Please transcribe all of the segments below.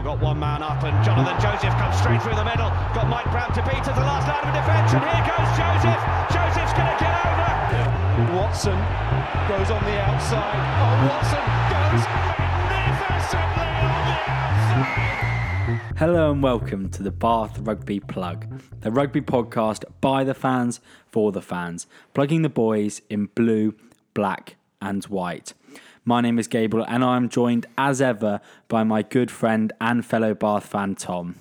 Glanville got one man up, and Jonathan Joseph comes straight through the middle. Got Mike Brown to beat at the last line of defence, and here goes Joseph. Joseph's going to get over. Watson goes on the outside. Oh, Watson goes magnificently on the outside. Hello and welcome to the Bath Rugby Plug, the rugby podcast by the fans for the fans, plugging the boys in blue, black and white. My name is Gabriel and I'm joined as ever by my good friend and fellow Bath fan, Tom.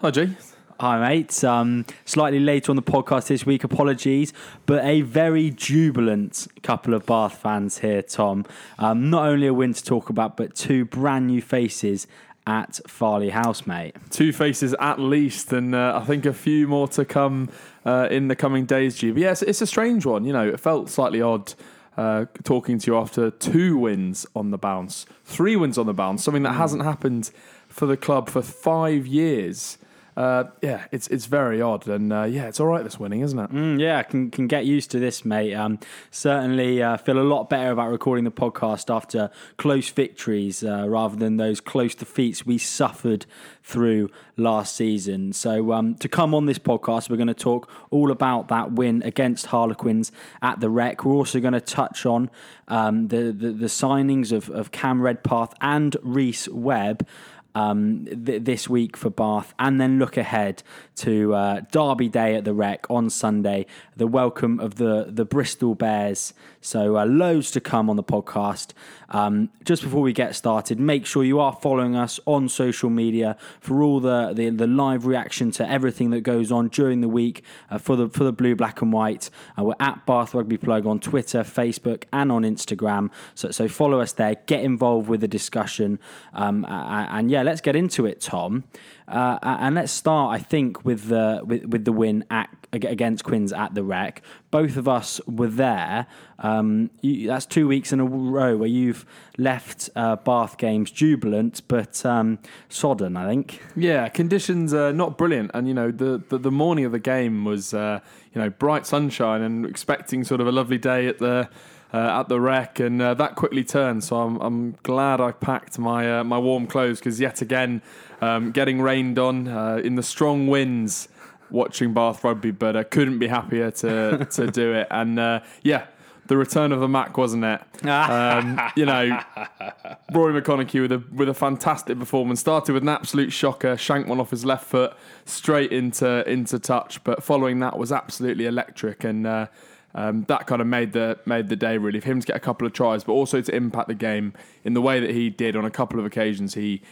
Hi, G. Hi, mate. Slightly later on the podcast this week, apologies, but a very jubilant couple of Bath fans here, Tom. Not only a win to talk about, but two brand new faces at Farley House, mate. Two faces at least, and I think a few more to come in the coming days, G. But yes, it's a strange one. You know, it felt slightly odd talking to you after two wins on the bounce, three wins on the bounce, something that hasn't happened for the club for 5 years. It's very odd, and it's all right, this winning, isn't it? I can get used to this, mate. Certainly feel a lot better about recording the podcast after close victories rather than those close defeats we suffered through last season. So to come on this podcast, we're going to talk all about that win against Harlequins at the Rec. We're also going to touch on the signings of Cam Redpath and Reece Webb this week for Bath, and then look ahead to Derby Day at the Rec on Sunday, the welcome of the Bristol Bears. So loads to come on the podcast. Just before we get started, make sure you are following us on social media for all the live reaction to everything that goes on during the week for the blue, black and white. We're at Bath Rugby Plug on Twitter, Facebook and on Instagram. So follow us there, get involved with the discussion, and let's get into it, Tom, and let's start, I think, with the win against Quins at the Rec. Both of us were there. That's 2 weeks in a row where you've left Bath games jubilant, but sodden, I think. Yeah, conditions are not brilliant, and you know the morning of the game was bright sunshine and expecting sort of a lovely day at the Rec, and that quickly turned. So I'm glad I packed my my warm clothes, because yet again getting rained on in the strong winds watching Bath Rugby, but I couldn't be happier to do it. And the return of the Mac, wasn't it? Rory McConaughey with a fantastic performance. Started with an absolute shocker, shanked one off his left foot straight into touch, but following that was absolutely electric, and that kind of made the day, really, for him to get a couple of tries, but also to impact the game in the way that he did on a couple of occasions. He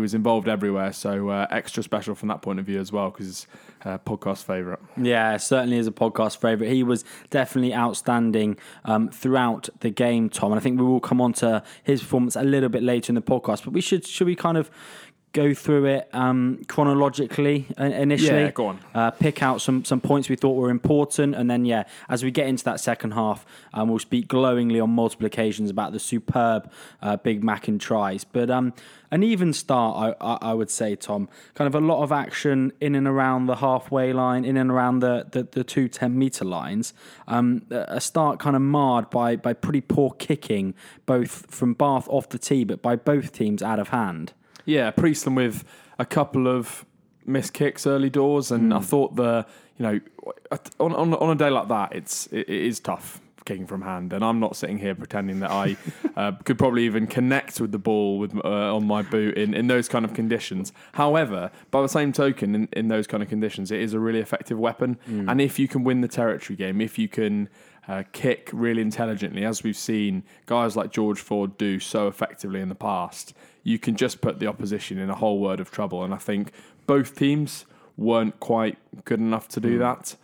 was involved everywhere, so extra special from that point of view as well, because he's a podcast favourite. Yeah, certainly is a podcast favourite. He was definitely outstanding throughout the game, Tom, and I think we will come on to his performance a little bit later in the podcast, but we should we kind of go through it chronologically initially. Yeah, go on. Pick out some points we thought were important, and then as we get into that second half, we'll speak glowingly on multiple occasions about the superb Big Mac and tries. But an even start, I would say, Tom. Kind of a lot of action in and around the halfway line, in and around the 2 10-meter lines. A start kind of marred by pretty poor kicking, both from Bath off the tee, but by both teams out of hand. Yeah, Priestland with a couple of missed kicks early doors, and I thought on a day like that, it is tough kicking from hand, and I'm not sitting here pretending that I could probably even connect with the ball on my boot in those kind of conditions. However, by the same token, in those kind of conditions, it is a really effective weapon, and if you can win the territory game, if you can kick really intelligently, as we've seen guys like George Ford do so effectively in the past, you can just put the opposition in a whole world of trouble. And I think both teams weren't quite good enough to do that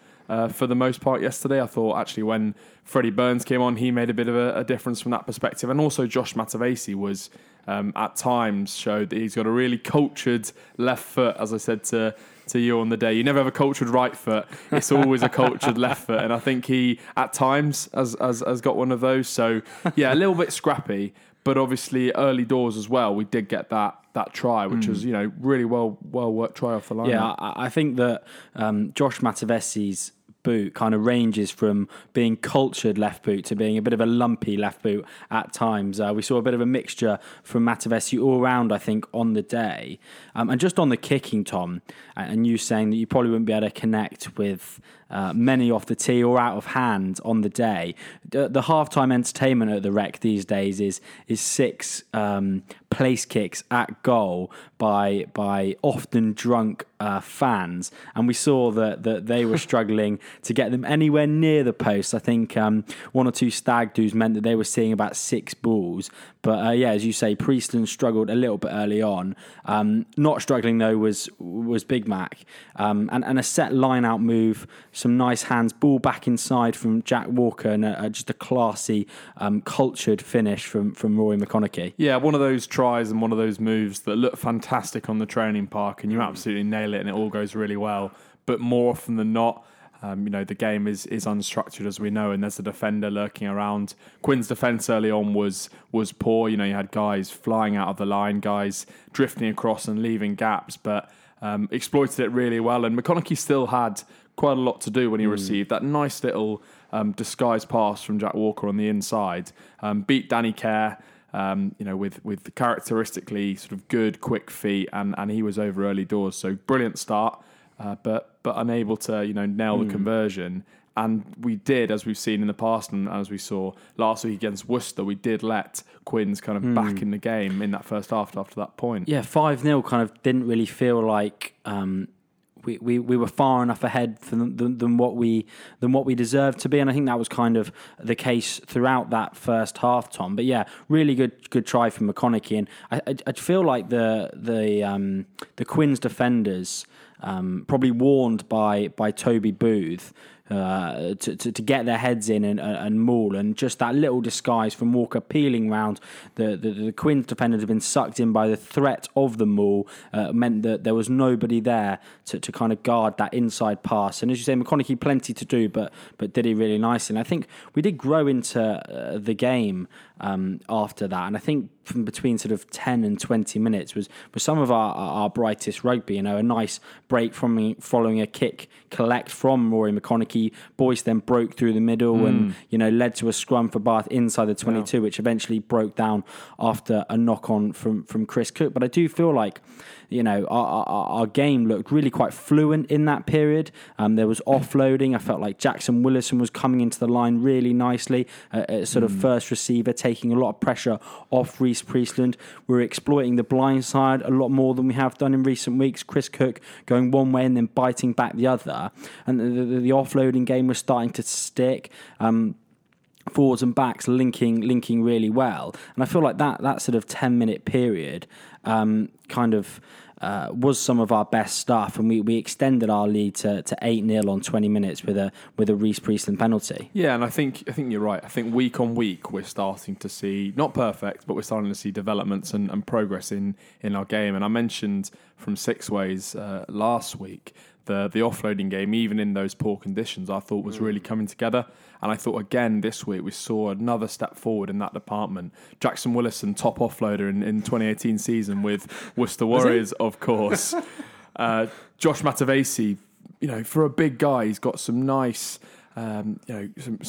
for the most part yesterday. I thought, actually, when Freddie Burns came on, he made a bit of a difference from that perspective. And also Josh Matavesi was, at times, showed that he's got a really cultured left foot, as I said to you on the day. You never have a cultured right foot. It's always a cultured left foot. And I think he, at times, has got one of those. So, a little bit scrappy. But obviously, early doors as well, we did get that try, which was, really well worked try off the line. Yeah, I think that Josh Matavesi's boot kind of ranges from being cultured left boot to being a bit of a lumpy left boot at times. We saw a bit of a mixture from Matavesi all round, I think, on the day. And just on the kicking, Tom, and you saying that you probably wouldn't be able to connect with many off the tee or out of hand on the day. The halftime entertainment at the Rec these days is six place kicks at goal by often drunk fans, and we saw that they were struggling to get them anywhere near the post. I think one or two stag do's meant that they were seeing about six balls. But yeah, as you say, Priestland struggled a little bit early on. Not struggling though was Big Mac, and a set line out move. Some nice hands, ball back inside from Jack Walker, and just a classy, cultured finish from Rory McConaughey. Yeah, one of those tries and one of those moves that look fantastic on the training park, and you absolutely nail it, and it all goes really well. But more often than not, the game is unstructured, as we know, and there's a defender lurking around. Quinn's defence early on was poor. You had guys flying out of the line, guys drifting across and leaving gaps, but exploited it really well. And McConaughey still had quite a lot to do when he received that nice little disguised pass from Jack Walker on the inside. Beat Danny Care, with characteristically sort of good, quick feet, and he was over early doors. So brilliant start, but unable to nail the conversion. And we did, as we've seen in the past and as we saw last week against Worcester, we did let Quinns kind of back in the game in that first half after that point. Yeah, 5-0 kind of didn't really feel like... We were far enough ahead than what we deserved to be, and I think that was kind of the case throughout that first half, Tom. But yeah, really good try from McConaughey, and I feel like the Quinns defenders probably warned by Toby Booth to get their heads in and maul, and just that little disguise from Walker peeling round the Quinns defenders had been sucked in by the threat of the maul, meant that there was nobody there to kind of guard that inside pass. And as you say, McConaughey plenty to do, but did he really nicely. And I think we did grow into the game after that, and I think from between sort of 10 and 20 minutes was some of our brightest rugby. A nice break following a kick collect from Rory McConaughey. Boyce then broke through the middle and led to a scrum for Bath inside the 22, which eventually broke down after a knock on from Chris Cook. But I do feel like our game looked really quite fluent in that period. There was offloading. I felt like Jackson Willison was coming into the line really nicely, sort of first receiver, taking a lot of pressure off Rhys Priestland. We're exploiting the blind side a lot more than we have done in recent weeks. Chris Cook going one way and then biting back the other, and the offloading game was starting to stick. Forwards and backs linking really well, and I feel like that sort of 10-minute period was some of our best stuff, and we extended our lead to 8-0 on 20 minutes with a Rhys Priestland penalty. Yeah, and I think you're right. I think week on week we're starting to see, not perfect, but we're starting to see developments and progress in our game. And I mentioned from Six Ways last week the offloading game, even in those poor conditions, I thought was really coming together. And I thought, again, this week we saw another step forward in that department. Jackson Willison, top offloader in 2018 season with Worcester Warriors, of course. Josh Matavesi, for a big guy, he's got some nice... some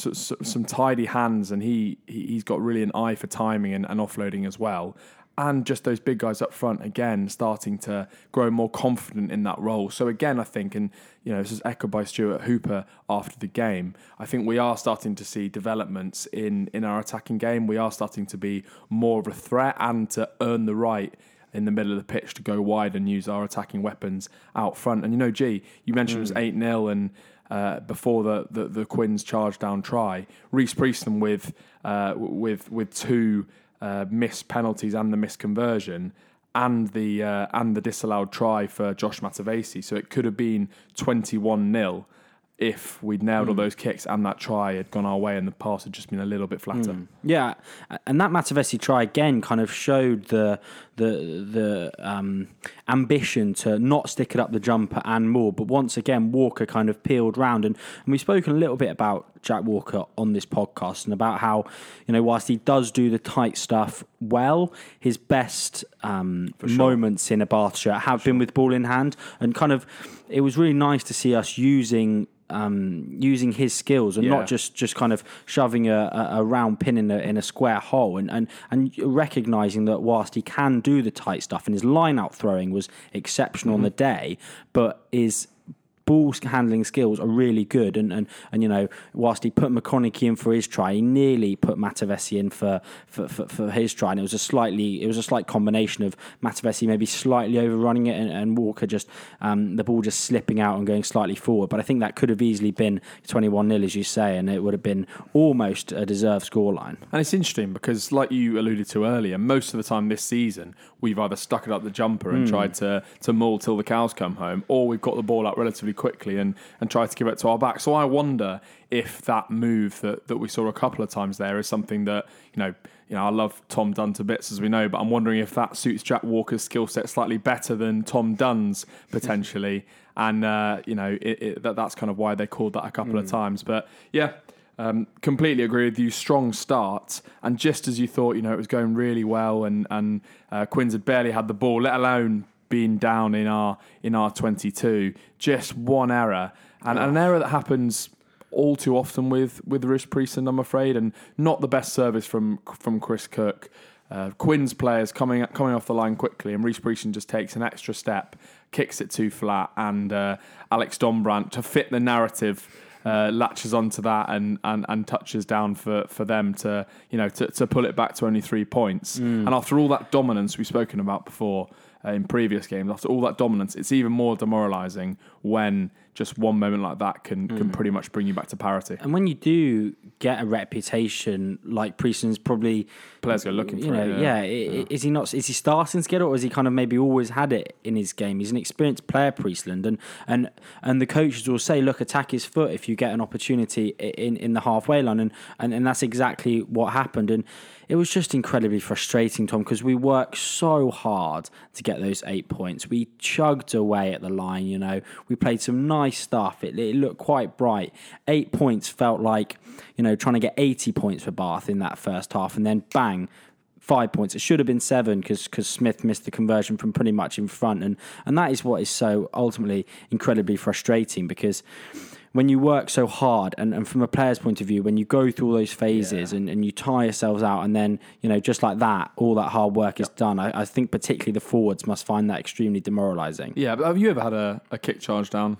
tidy hands, and he's got really an eye for timing and offloading as well. And just those big guys up front, again, starting to grow more confident in that role. So again, I think, and this is echoed by Stuart Hooper after the game, I think we are starting to see developments in our attacking game. We are starting to be more of a threat and to earn the right in the middle of the pitch to go wide and use our attacking weapons out front. And you mentioned it was 8-0 and... before the Quinns charge down try, Rhys Priestland with two missed penalties and the missed conversion and the disallowed try for Josh Matavesi. So it could have been 21-0 if we'd nailed all those kicks and that try had gone our way and the pass had just been a little bit flatter. Yeah, and that Matavesi try again kind of showed the ambition to not stick it up the jumper and more. But once again, Walker kind of peeled round, and we've spoken a little bit about Jack Walker on this podcast and about how, you know, whilst he does do the tight stuff well, his best moments in a Bath shirt have been with ball in hand, and kind of it was really nice to see us using his skills and not just kind of shoving a round pin in a square hole, and recognising that whilst he can do the tight stuff and his line-out throwing was exceptional on the day, but his ball handling skills are really good, and you know, whilst he put McConaughey in for his try, he nearly put Matavesi in for his try, and it was a slight combination of Matavesi maybe slightly overrunning it and Walker just the ball just slipping out and going slightly forward. But I think that could have easily been 21-0 as you say, and it would have been almost a deserved scoreline. And it's interesting because, like you alluded to earlier, most of the time this season we've either stuck it up the jumper and tried to maul till the cows come home, or we've got the ball out relatively quickly and try to give it to our back. So I wonder if that move that we saw a couple of times there is something that, you know, I love Tom Dunn to bits, as we know, but I'm wondering if that suits Jack Walker's skill set slightly better than Tom Dunn's potentially. And, you know, that's kind of why they called that a couple of times. But yeah, completely agree with you. Strong start. And just as you thought, you know, it was going really well and Quins had barely had the ball, let alone being down in our 22, just one error, and an error that happens all too often with Rhys Priestland, I'm afraid, and not the best service from Chris Cook. Quinn's players coming off the line quickly, and Rhys Priestland just takes an extra step, kicks it too flat, and Alex Dombrandt, to fit the narrative, latches onto that and touches down for them to, you know, to pull it back to only 3 points. And after all that dominance we've spoken about before, in previous games, after all that dominance, it's even more demoralising when just one moment like that can pretty much bring you back to parity. And when you do get a reputation like Priestland's, probably players go looking for it. Is he starting to get it, or is he kind of maybe always had it in his game? He's an experienced player, Priestland, and the coaches will say, look, attack his foot if you get an opportunity in the halfway line, and that's exactly what happened. And it was just incredibly frustrating, Tom, because we worked so hard to get those 8 points. We chugged away at the line, you know. We played some nice stuff. It looked quite bright. 8 points felt like, you know, trying to get 80 points for Bath in that first half, and then bang, 5 points. It should have been 7 because Smith missed the conversion from pretty much in front, and that is what is so ultimately incredibly frustrating, because when you work so hard and from a player's point of view, when you go through all those phases and you tire yourselves out, and then, you know, just like that, all that hard work is done. I think particularly the forwards must find that extremely demoralising. Yeah, but have you ever had a kick charge down?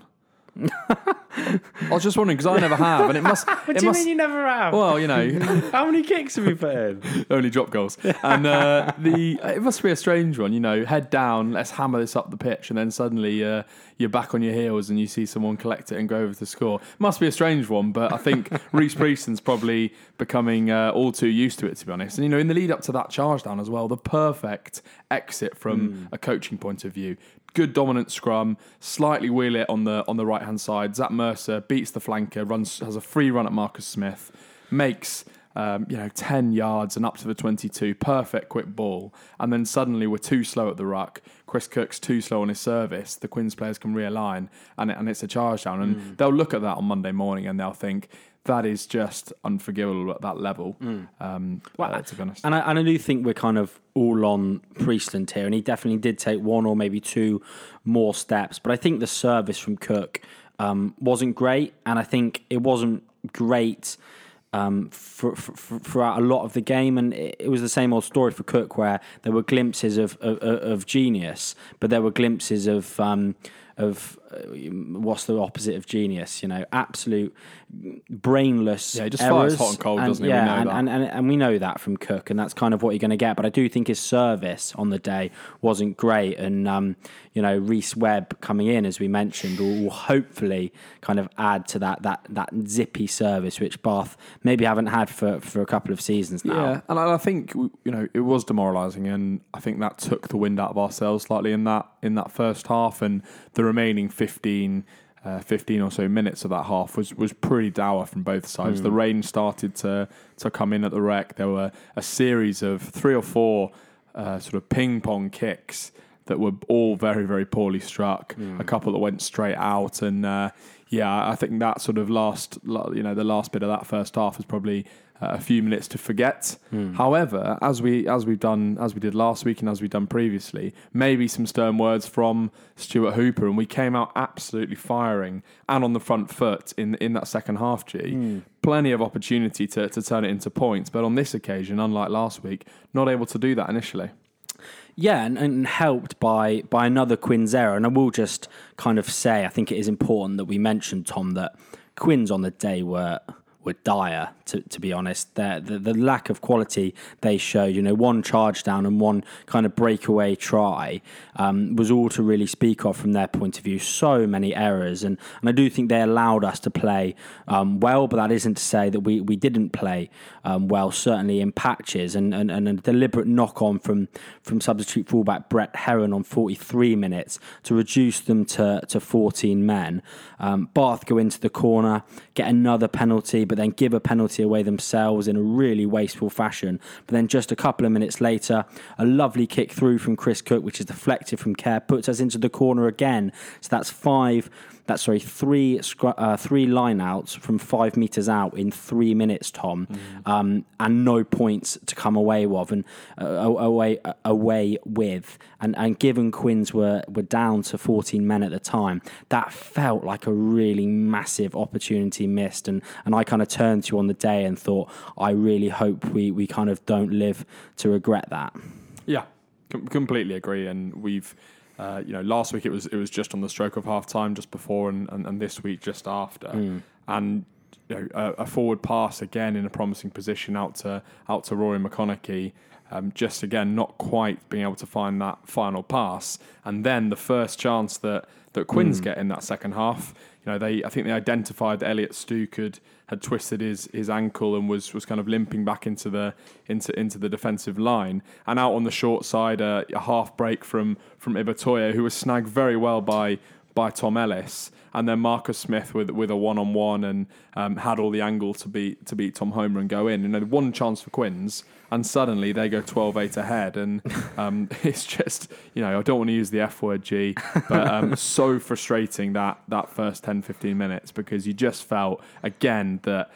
I was just wondering, because I never have, and it must. What do you mean you never have? Well, you know, how many kicks have you put in? Only drop goals, and it must be a strange one. You know, head down, let's hammer this up the pitch, and then suddenly you're back on your heels and you see someone collect it and go over to score. Must be a strange one, but I think Rhys Priestland's probably becoming all too used to it, to be honest. And you know, in the lead up to that charge down as well, the perfect exit from a coaching point of view. Good dominant scrum, slightly wheel it on the right hand side. Zach Mercer beats the flanker, has a free run at Marcus Smith, makes 10 yards and up to the 22. Perfect quick ball, and then suddenly we're too slow at the ruck. Chris Cook's too slow on his service. The Quins players can realign, and it's a charge down. And they'll look at that on Monday morning and they'll think, that is just unforgivable at that level, to be honest. And I do think we're kind of all on Priestland here, and he definitely did take one or maybe two more steps. But I think the service from Cook wasn't great, and I think it wasn't great throughout a lot of the game, and it was the same old story for Cook, where there were glimpses of genius, but there were glimpses of what's the opposite of genius? You know, absolute brainless. Yeah, he just fires hot and cold, doesn't he? Yeah, and we know that from Cook, and that's kind of what you're going to get. But I do think his service on the day wasn't great, and you know, Reece Webb coming in, as we mentioned, will hopefully kind of add to that zippy service which Bath maybe haven't had for a couple of seasons now. Yeah, and I think, you know, it was demoralising, and I think that took the wind out of ourselves slightly in that first half, and the remaining 15 or so minutes of that half was pretty dour from both sides. The rain started to come in at the wreck. There were a series of 3 or 4 sort of ping-pong kicks that were all very, very poorly struck. A couple that went straight out, and yeah, I think that sort of last bit of that first half is probably a few minutes to forget. However, as we did last week and as we've done previously, maybe some stern words from Stuart Hooper, and we came out absolutely firing and on the front foot in that second half. Plenty of opportunity to turn it into points, but on this occasion, unlike last week, not able to do that initially. Yeah, and helped by another Quins error. And I will just kind of say, I think it is important that we mention, Tom, that Quins on the day were dire, to be honest. The lack of quality they showed, one charge down and one kind of breakaway try was all to really speak of from their point of view. So many errors. And I do think they allowed us to play well, but that isn't to say that we didn't play well, certainly in patches. And a deliberate knock-on from substitute fullback Brett Herron on 43 minutes to reduce them to 14 men. Bath go into the corner, get another penalty, but then give a penalty away themselves in a really wasteful fashion. But then just a couple of minutes later, a lovely kick through from Chris Cook, which is deflected from Care, puts us into the corner again. So that's three line-outs from 5 metres out in 3 minutes, Tom, and no points to come away with, and given Quins were down to 14 men at the time, that felt like a really massive opportunity missed, and I kind of turned to you on the day and thought, I really hope we kind of don't live to regret that. Yeah, completely agree, and we've... last week it was just on the stroke of half time, just before, and this week just after, and a forward pass again in a promising position out to Rory McConaughey, just again not quite being able to find that final pass, and then the first chance that Quins get in that second half. I think they identified that Elliot Stu had twisted his ankle and was kind of limping back into the defensive line. And out on the short side, a half break from Ibatoye, who was snagged very well by Tom Ellis. And then Marcus Smith with a one-on-one and had all the angle to beat Tom Homer and go in. One chance for Quins, and suddenly they go 12-8 ahead. And it's just, I don't want to use the F word, G, but so frustrating that first 10, 15 minutes, because you just felt, again, that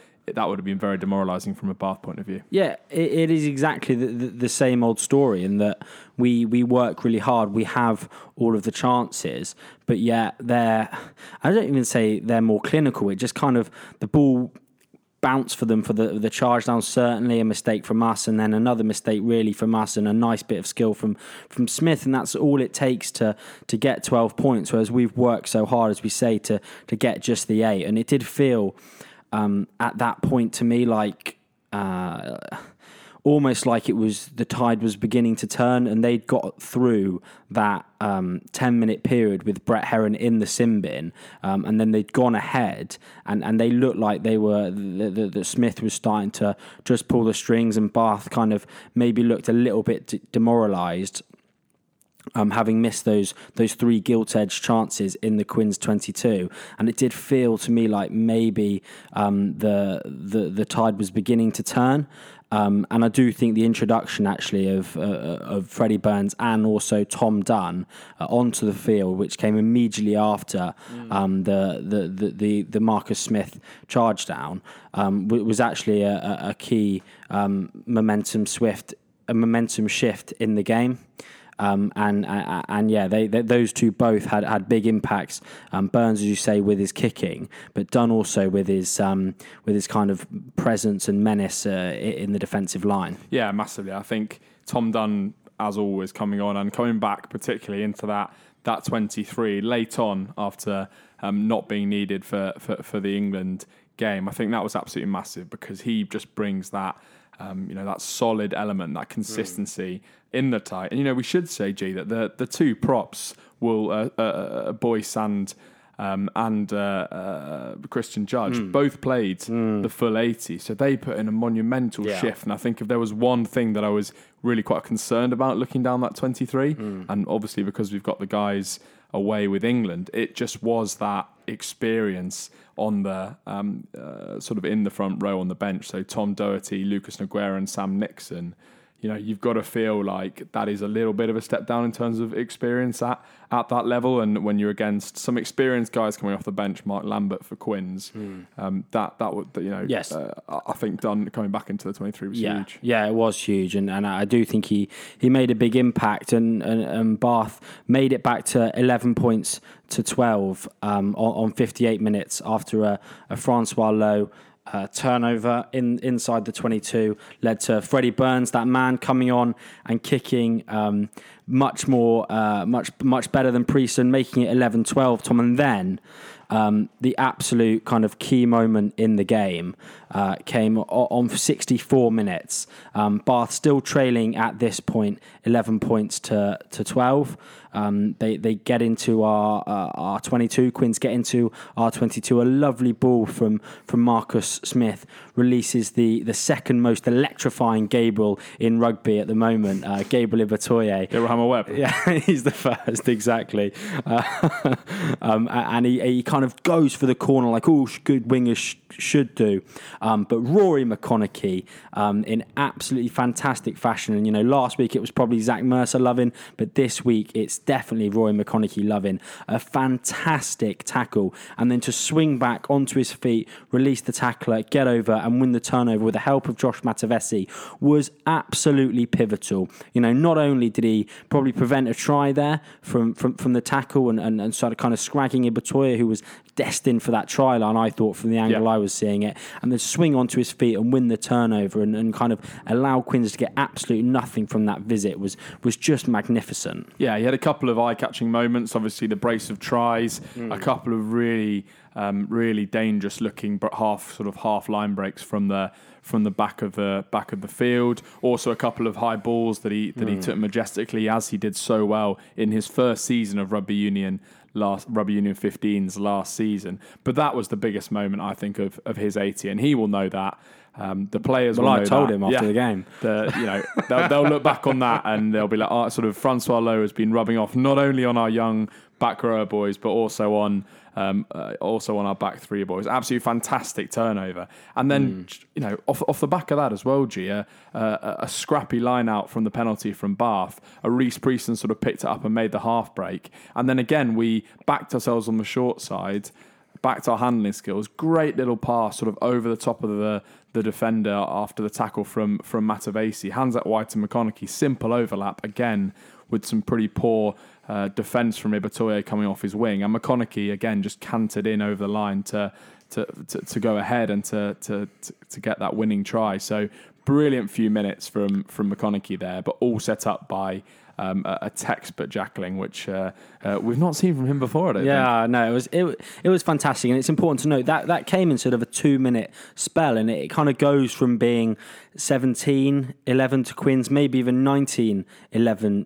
would have been very demoralising from a Bath point of view. Yeah, it is exactly the same old story, in that we work really hard, we have all of the chances, but yet I don't even say they're more clinical, it just kind of, the ball bounce for them for the charge down, certainly a mistake from us, and then another mistake really from us, and a nice bit of skill from Smith, and that's all it takes to get 12 points, whereas we've worked so hard, as we say, to get just the 8, and it did feel... at that point to me, like almost like it was, the tide was beginning to turn, and they'd got through that 10-minute period with Brett Herron in the sin bin, and then they'd gone ahead, and they looked like they were, that Smith was starting to just pull the strings, and Bath kind of maybe looked a little bit demoralised, having missed those three gilt-edged chances in the Quins 22, and it did feel to me like maybe the tide was beginning to turn, and I do think the introduction actually of Freddie Burns and also Tom Dunn onto the field, which came immediately after the Marcus Smith charge down, was actually a key momentum shift in the game. Those two both had big impacts. Burns, as you say, with his kicking, but Dunn also with his kind of presence and menace in the defensive line. Yeah, massively. I think Tom Dunn, as always, coming on and coming back, particularly into that 23 late on after not being needed for the England game. I think that was absolutely massive, because he just brings that. That solid element, that consistency in the tie. And, we should say, G, that the two props, Will Boyce and Christian Judge, both played the full 80. So they put in a monumental shift. And I think if there was one thing that I was really quite concerned about looking down that 23, and obviously because we've got the guys away with England, it just was that experience on the sort of in the front row on the bench. So Tom Doherty, Lucas Noguera and Sam Nixon, you know, you've got to feel like that is a little bit of a step down in terms of experience at that level. And when you're against some experienced guys coming off the bench, Mark Lambert for Quins, that would, you know, yes. I think Dunn coming back into the 23 was huge. Yeah, it was huge. And I do think he made a big impact, and Bath made it back to 11 points to 12 on 58 minutes after a Francois Louw turnover inside the 22 led to Freddie Burns, that man coming on and kicking much better than Priestland, making it 11-12, Tom. And then the absolute kind of key moment in the game came on for 64 minutes. Bath still trailing at this point, 11 points to 12. They get into our 22. Quins get into our 22. A lovely ball from Marcus Smith releases the second most electrifying Gabriel in rugby at the moment. Gabriel Ibatoye. Gabriel Webb. Yeah, he's the first, exactly. And he kind of goes for the corner like all good wingers should do. But Rory McConaughey in absolutely fantastic fashion. And, you know, last week it was probably Zach Mercer loving, but this week it's definitely Rory McConaughey loving. A fantastic tackle. And then to swing back onto his feet, release the tackler, get over and win the turnover with the help of Josh Matavesi was absolutely pivotal. You know, not only did he probably prevent a try there from the tackle and started kind of scragging Ibatoye, who was destined for that try line, I thought, from the angle I was seeing it, and then swing onto his feet and win the turnover and kind of allow Quins to get absolutely nothing from that visit was just magnificent. Yeah, he had a couple of eye-catching moments, obviously the brace of tries, a couple of really dangerous looking but half line breaks from the back of the field. Also a couple of high balls that he took majestically, as he did so well in his first season of rugby union, Rugby Union 15s last season. But that was the biggest moment, I think, of his 80, and he will know that. The players will know that. Well, I told him after the game. You know, they'll look back on that and they'll be like, sort of Francois Louw has been rubbing off not only on our young back rower boys, but also on our back three boys. Absolutely fantastic turnover. And then, you know, off the back of that as well, a scrappy line out from the penalty from Bath. Rhys Priestland sort of picked it up and made the half break. And then again, we backed ourselves on the short side, backed our handling skills. Great little pass sort of over the top of the defender after the tackle from Matavesi. Hands at White and McConaughey. Simple overlap again with some pretty poor defence from Ibatoye coming off his wing, and McConaughey again just cantered in over the line to go ahead and to get that winning try. So brilliant few minutes from McConaughey there, but all set up by a textbook jackling, which we've not seen from him before, I don't think. No, it was fantastic. And it's important to note that came in sort of a 2-minute spell, and it kind of goes from being 17-11 to Quins, maybe even 19-11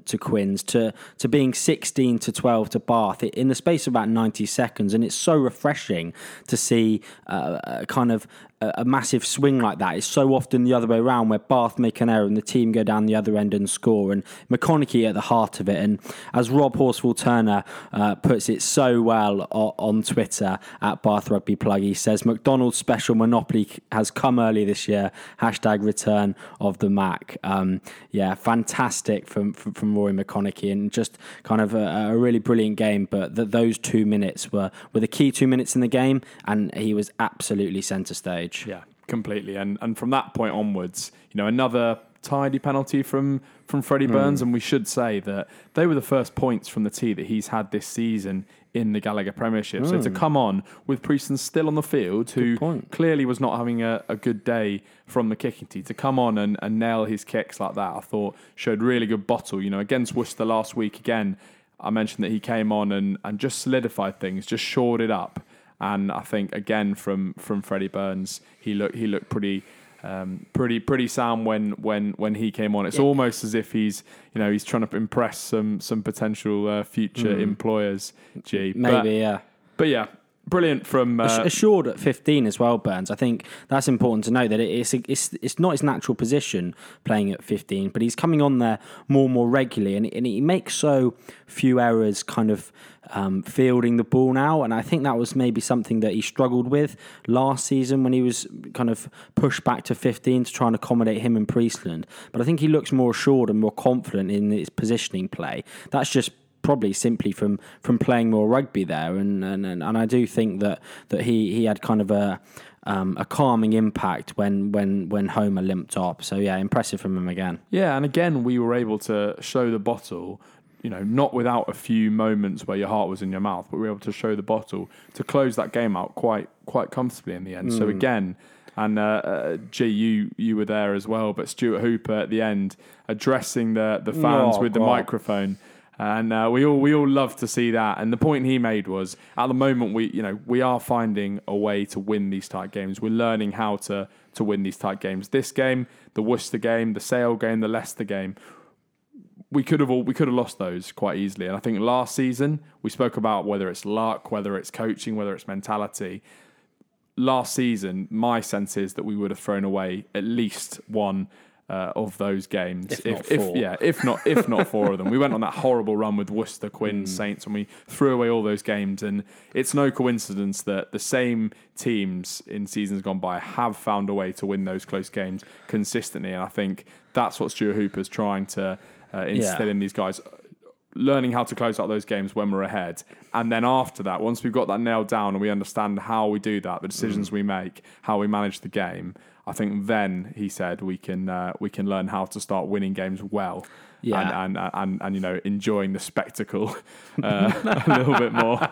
to Quins, to being 16-12 to Bath in the space of about 90 seconds. And it's so refreshing to see a massive swing like that. It's so often the other way around, where Bath make an error and the team go down the other end and score, and McConaughey at the heart of it. And as Rob Horsfall-Turner puts it so well on Twitter at Bath Rugby Plug, he says, McDonald's special Monopoly has come early this year, #return of the Mac. Fantastic from Rory McConaughey, and just kind of a really brilliant game. But those 2 minutes were the key 2 minutes in the game, and he was absolutely centre stage. Yeah, completely. And from that point onwards, you know, another tidy penalty from Freddie Burns, and we should say that they were the first points from the tee that he's had this season in the Gallagher Premiership. So to come on with Priestland still on the field, who clearly was not having a good day from the kicking tee, to come on and nail his kicks like that, I thought showed really good bottle. You know, against Worcester last week, again, I mentioned that he came on and just solidified things, just shored it up. And I think again from Freddie Burns, he looked pretty sound when he came on. It's almost as if he's trying to impress some potential future employers. But yeah. Brilliant from... Assured at 15 as well, Burns. I think that's important to know that it's not his natural position playing at 15, but he's coming on there more regularly, and he makes so few errors kind of fielding the ball now, and I think that was maybe something that he struggled with last season when he was kind of pushed back to 15 to try and accommodate him in Priestland. But I think he looks more assured and more confident in his positioning play. That's just probably simply from playing more rugby there, and I do think that he had kind of a calming impact when Homer limped up. So yeah, impressive from him again. Yeah, and again we were able to show the bottle, you know, not without a few moments where your heart was in your mouth, but we were able to show the bottle to close that game out quite comfortably in the end. So again, and G, you were there as well, but Stuart Hooper at the end addressing the fans with the microphone. And we all love to see that. And the point he made was, at the moment, we are finding a way to win these tight games. We're learning how to win these tight games. This game, the Worcester game, the Sale game, the Leicester game, we could have lost those quite easily. And I think last season we spoke about whether it's luck, whether it's coaching, whether it's mentality. Last season, my sense is that we would have thrown away at least one of those games, if not four of them. We went on that horrible run with Worcester, Quinn, Saints, and we threw away all those games. And it's no coincidence that the same teams in seasons gone by have found a way to win those close games consistently. And I think that's what Stuart Hooper's trying to instill in these guys, learning how to close out those games when we're ahead. And then after that, once we've got that nailed down and we understand how we do that, the decisions we make, how we manage the game, I think then, he said, we can learn how to start winning games well, and you know, enjoying the spectacle a little bit more.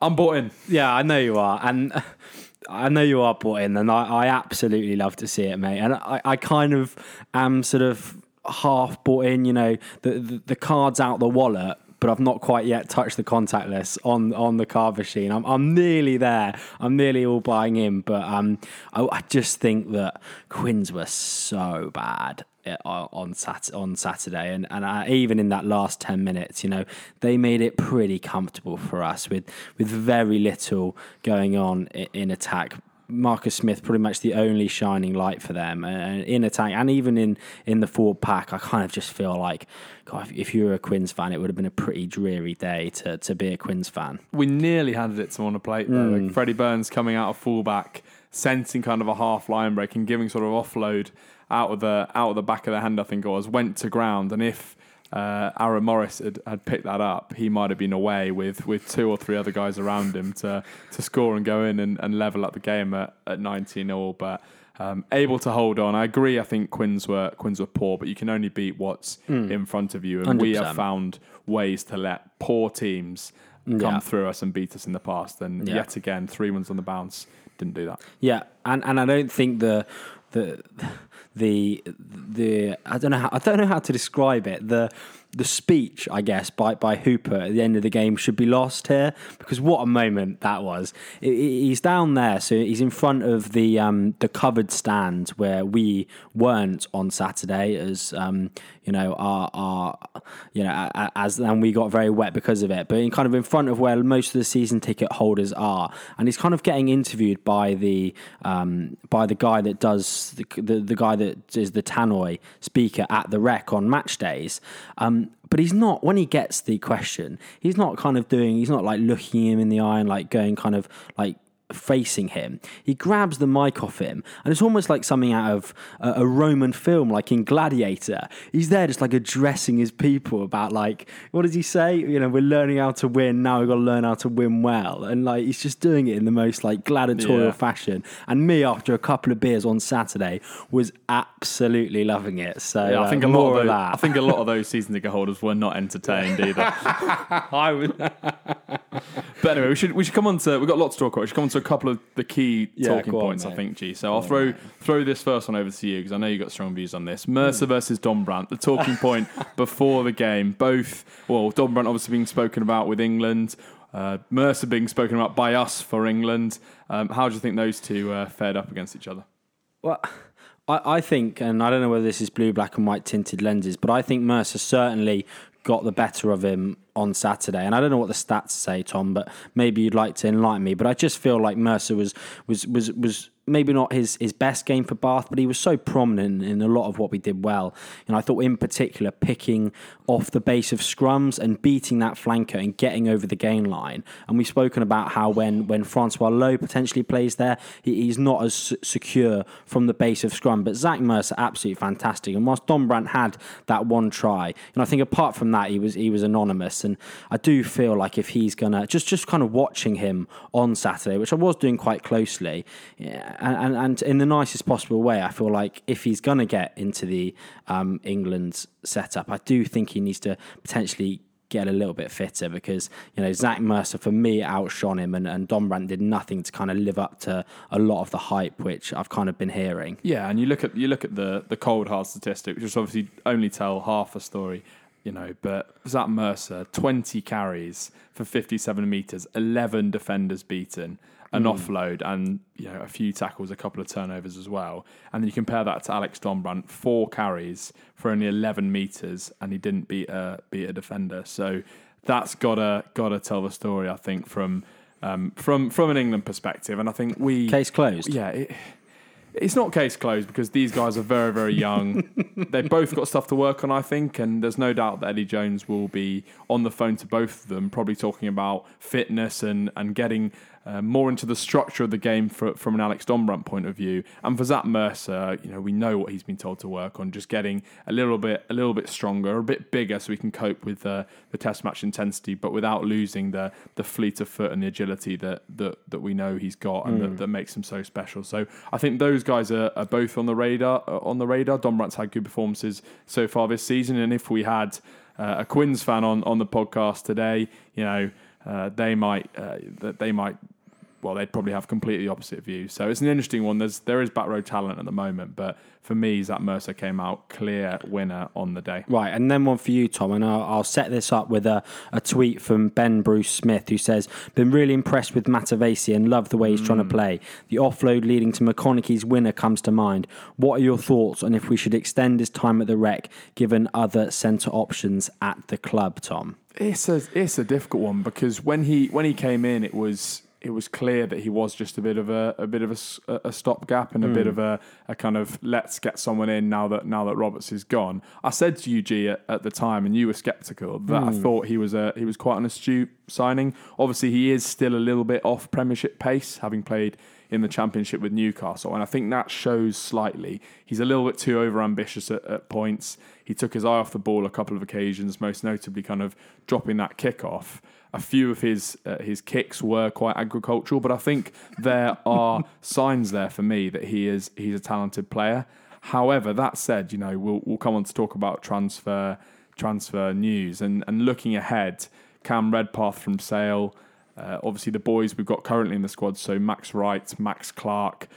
I'm bought in. Yeah, I know you are, and I know you are bought in, and I absolutely love to see it, mate. And I kind of am sort of half bought in, you know, the cards out the wallet, but I've not quite yet touched the contactless on the card machine. I'm nearly there. I'm nearly all buying in, but I just think that Quins were so bad on Saturday, and even in that last 10 minutes, you know, they made it pretty comfortable for us with very little going on in attack. Marcus Smith, pretty much the only shining light for them in attack, and even in the forward pack. I kind of just feel like, God, if you were a Quins fan, it would have been a pretty dreary day to be a Quins fan. We nearly handed it to him on a plate, though. Like Freddie Burns coming out of fullback, sensing kind of a half line break and giving sort of offload out of the back of the hand, I think it was, went to ground, and if Aaron Morris had picked that up, he might have been away with two or three other guys around him to score and go in and level up the game at 19-0, but able to hold on. I agree, I think Quins were poor, but you can only beat what's in front of you, and 100%. We have found ways to let poor teams come through us and beat us in the past, and yet again, 3-1 on the bounce, didn't do that. Yeah, and I don't think the I don't know how to describe it. The speech, I guess, by Hooper at the end of the game should be lost here, because what a moment that was. He's down there, so he's in front of the covered stand where we weren't on Saturday, as you know, and we got very wet because of it. But in kind of in front of where most of the season ticket holders are, and he's kind of getting interviewed by the guy that does the guy that is the tannoy speaker at the Rec on match days. But he's not, when he gets the question, he's not like looking him in the eye and like going kind of like facing him. He grabs the mic off him, and it's almost like something out of a Roman film, like in Gladiator. He's there just like addressing his people about, like, what does he say? You know, we're learning how to win, now we've got to learn how to win well. And like, he's just doing it in the most like gladiatorial fashion. And me, after a couple of beers on Saturday, was absolutely loving it. So yeah, I think I think a lot of those season ticket holders were not entertained either. But anyway, we should come on to, we've got lots to talk about. We should come on to a couple of the key talking points, mate. I think, G. So I'll throw this first one over to you, because I know you've got strong views on this. Mercer versus Dombrandt, the talking point before the game. Dombrandt obviously being spoken about with England, Mercer being spoken about by us for England. How do you think those two fared up against each other? Well, I think, and I don't know whether this is blue, black and white tinted lenses, but I think Mercer certainly got the better of him on Saturday. And I don't know what the stats say, Tom, but maybe you'd like to enlighten me. But I just feel like Mercer was maybe not his best game for Bath, but he was so prominent in a lot of what we did well. And I thought in particular picking off the base of scrums and beating that flanker and getting over the gain line. And we've spoken about how when Francois Louw potentially plays there, he's not as secure from the base of scrum. But Zach Mercer, absolutely fantastic. And whilst Dombrandt had that one try, and I think apart from that, he was anonymous. And I do feel like if he's going to, just kind of watching him on Saturday, which I was doing quite closely, yeah, and in the nicest possible way, I feel like if he's going to get into the England setup, I do think he needs to potentially get a little bit fitter because, Zach Mercer, for me, outshone him and Dombrandt did nothing to kind of live up to a lot of the hype, which I've kind of been hearing. Yeah, and you look at the cold hard statistic, which is obviously only tell half a story, but Zach Mercer, 20 carries for 57 metres, 11 defenders beaten, an offload and a few tackles, a couple of turnovers as well. And then you compare that to Alex Dombrandt, 4 carries for only 11 metres and he didn't beat a defender. So that's gotta tell the story, I think, from an England perspective. And I think case closed. Yeah, it's not case closed because these guys are very, very young. They've both got stuff to work on, I think, and there's no doubt that Eddie Jones will be on the phone to both of them, probably talking about fitness and getting more into the structure of the game from an Alex Dombrandt point of view. And for Zach Mercer, we know what he's been told to work on, just getting a little bit stronger, a bit bigger so we can cope with the test match intensity, but without losing the fleet of foot and the agility that we know he's got and that makes him so special. So I think those guys are both on the radar. Dombrandt's had good performances so far this season, and if we had a Quins fan on the podcast today, they'd probably have completely opposite views. So it's an interesting one. There is back row talent at the moment, but for me, Zach Mercer came out clear winner on the day. Right, and then one for you, Tom, and I'll set this up with a tweet from Ben Bruce Smith, who says, been really impressed with Matavesi and love the way he's trying to play. The offload leading to McConaughey's winner comes to mind. What are your thoughts on if we should extend his time at the Rec, given other centre options at the club, Tom? It's a difficult one because when he came in, it was clear that he was just a bit of a stopgap and a bit of a kind of let's get someone in now that Roberts is gone. I said to you, G, at the time, and you were sceptical that I thought he was quite an astute signing. Obviously, he is still a little bit off Premiership pace, having played in the Championship with Newcastle, and I think that shows slightly. He's a little bit too overambitious at points. He took his eye off the ball a couple of occasions, most notably kind of dropping that kickoff. A few of his kicks were quite agricultural, but I think there are signs there for me that he's a talented player. However, that said, we'll come on to talk about transfer news and looking ahead. Cam Redpath from Sale, obviously the boys we've got currently in the squad, so Max Wright, Max Clark,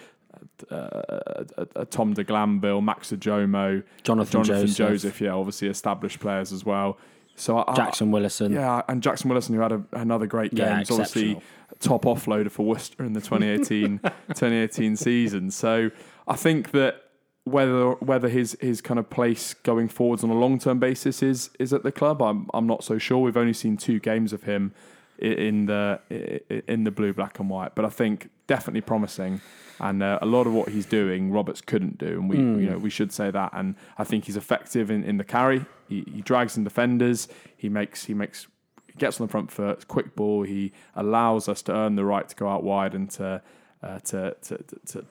Tom de Glanville, Max Ajomo, Jonathan Joseph, yeah, obviously established players as well. So Jackson Willison. Yeah, and Jackson Willison, who had another great game. Yeah, he's obviously top offloader for Worcester in the 2018 season. So I think that whether his kind of place going forwards on a long-term basis is at the club, I'm not so sure. We've only seen 2 games of him in the blue, black and white. But I think definitely promising. And a lot of what he's doing, Roberts couldn't do, and we should say that. And I think he's effective in the carry. He drags in defenders. He gets on the front foot, quick ball. He allows us to earn the right to go out wide and to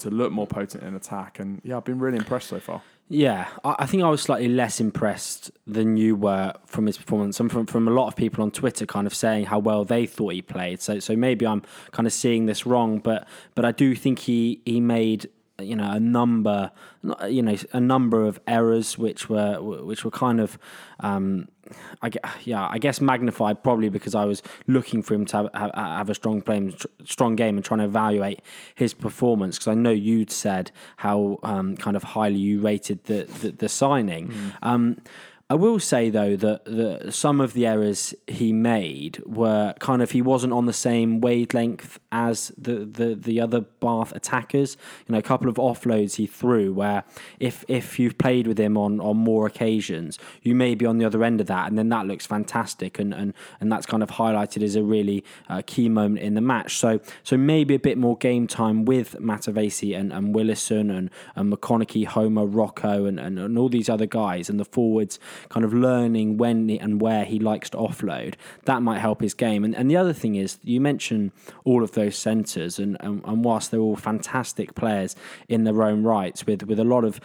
look more potent in attack. And yeah, I've been really impressed so far. Yeah, I think I was slightly less impressed than you were from his performance, and from a lot of people on Twitter kind of saying how well they thought he played. So maybe I'm kind of seeing this wrong, but I do think he made a number of errors which were kind of I guess magnified, probably because I was looking for him to have a strong game and trying to evaluate his performance, because I know you'd said how kind of highly you rated the signing. I will say, though, that some of the errors he made were kind of, he wasn't on the same wavelength as the other Bath attackers. You know, a couple of offloads he threw where if you've played with him on more occasions, you may be on the other end of that, and then that looks fantastic, and that's kind of highlighted as a really key moment in the match. So maybe a bit more game time with Matavesi and Willison and McConaughey, Homer, Rocco and all these other guys, and the forwards kind of learning when and where he likes to offload. That might help his game. And the other thing is, you mentioned all of those centres, and whilst they're all fantastic players in their own rights with a lot of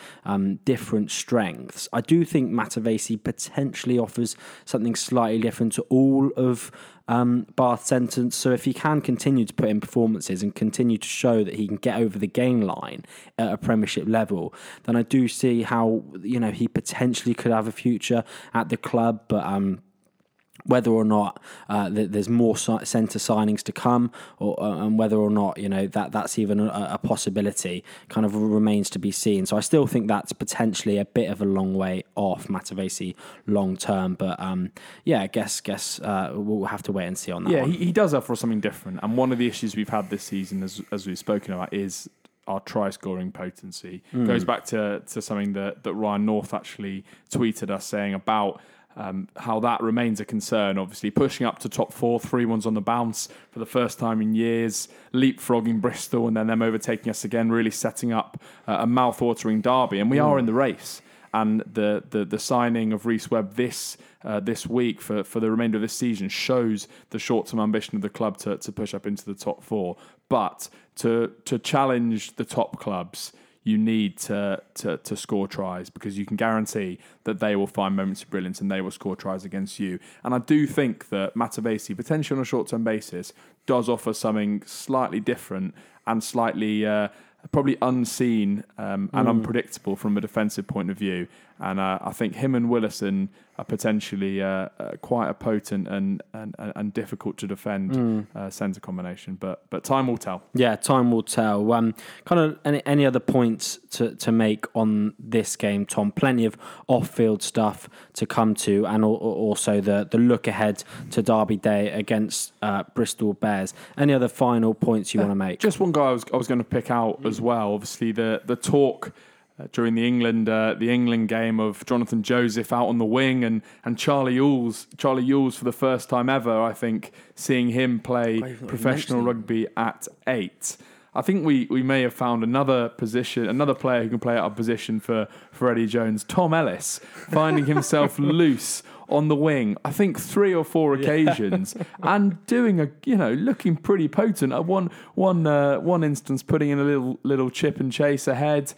different strengths, I do think Matavesi potentially offers something slightly different to all of Bath sentence. So if he can continue to put in performances and continue to show that he can get over the gain line at a Premiership level, then I do see how, you know, he potentially could have a future at the club. But whether or not there's more centre signings to come, and whether or not, you know, that's even a possibility, kind of remains to be seen. So I still think that's potentially a bit of a long way off, Matavesi long term. But yeah, I guess we'll have to wait and see on that. Yeah, he does offer something different. And one of the issues we've had this season, as we've spoken about, is our try-scoring potency. It goes back to something that Ryan North actually tweeted us saying about how that remains a concern. Obviously, pushing up to top four, 3-1s on the bounce for the first time in years, leapfrogging Bristol and then them overtaking us again, really setting up a mouth-watering derby. And we are in the race. And the signing of Reece Webb this week for the remainder of this season shows the short-term ambition of the club to push up into the top four. But to challenge the top clubs, you need to score tries, because you can guarantee that they will find moments of brilliance and they will score tries against you. And I do think that Matavesi, potentially on a short-term basis, does offer something slightly different and slightly probably unseen and unpredictable from a defensive point of view. And I think him and Willison are potentially quite a potent and difficult to defend centre combination. But time will tell. Yeah, time will tell. Kind of any other points to make on this game, Tom? Plenty of off-field stuff to come to, and also the look ahead to Derby Day against Bristol Bears. Any other final points you want to make? Just one guy I was going to pick out as well. Obviously, the talk during the England game of Jonathan Joseph out on the wing and Charlie Ewells for the first time ever, I think, seeing him play professional rugby at 8. I think we may have found another player who can play at our position for Eddie Jones, Tom Ellis, finding himself loose on the wing, I think 3 or 4 occasions, and doing looking pretty potent. At one instance, putting in a little chip and chase ahead,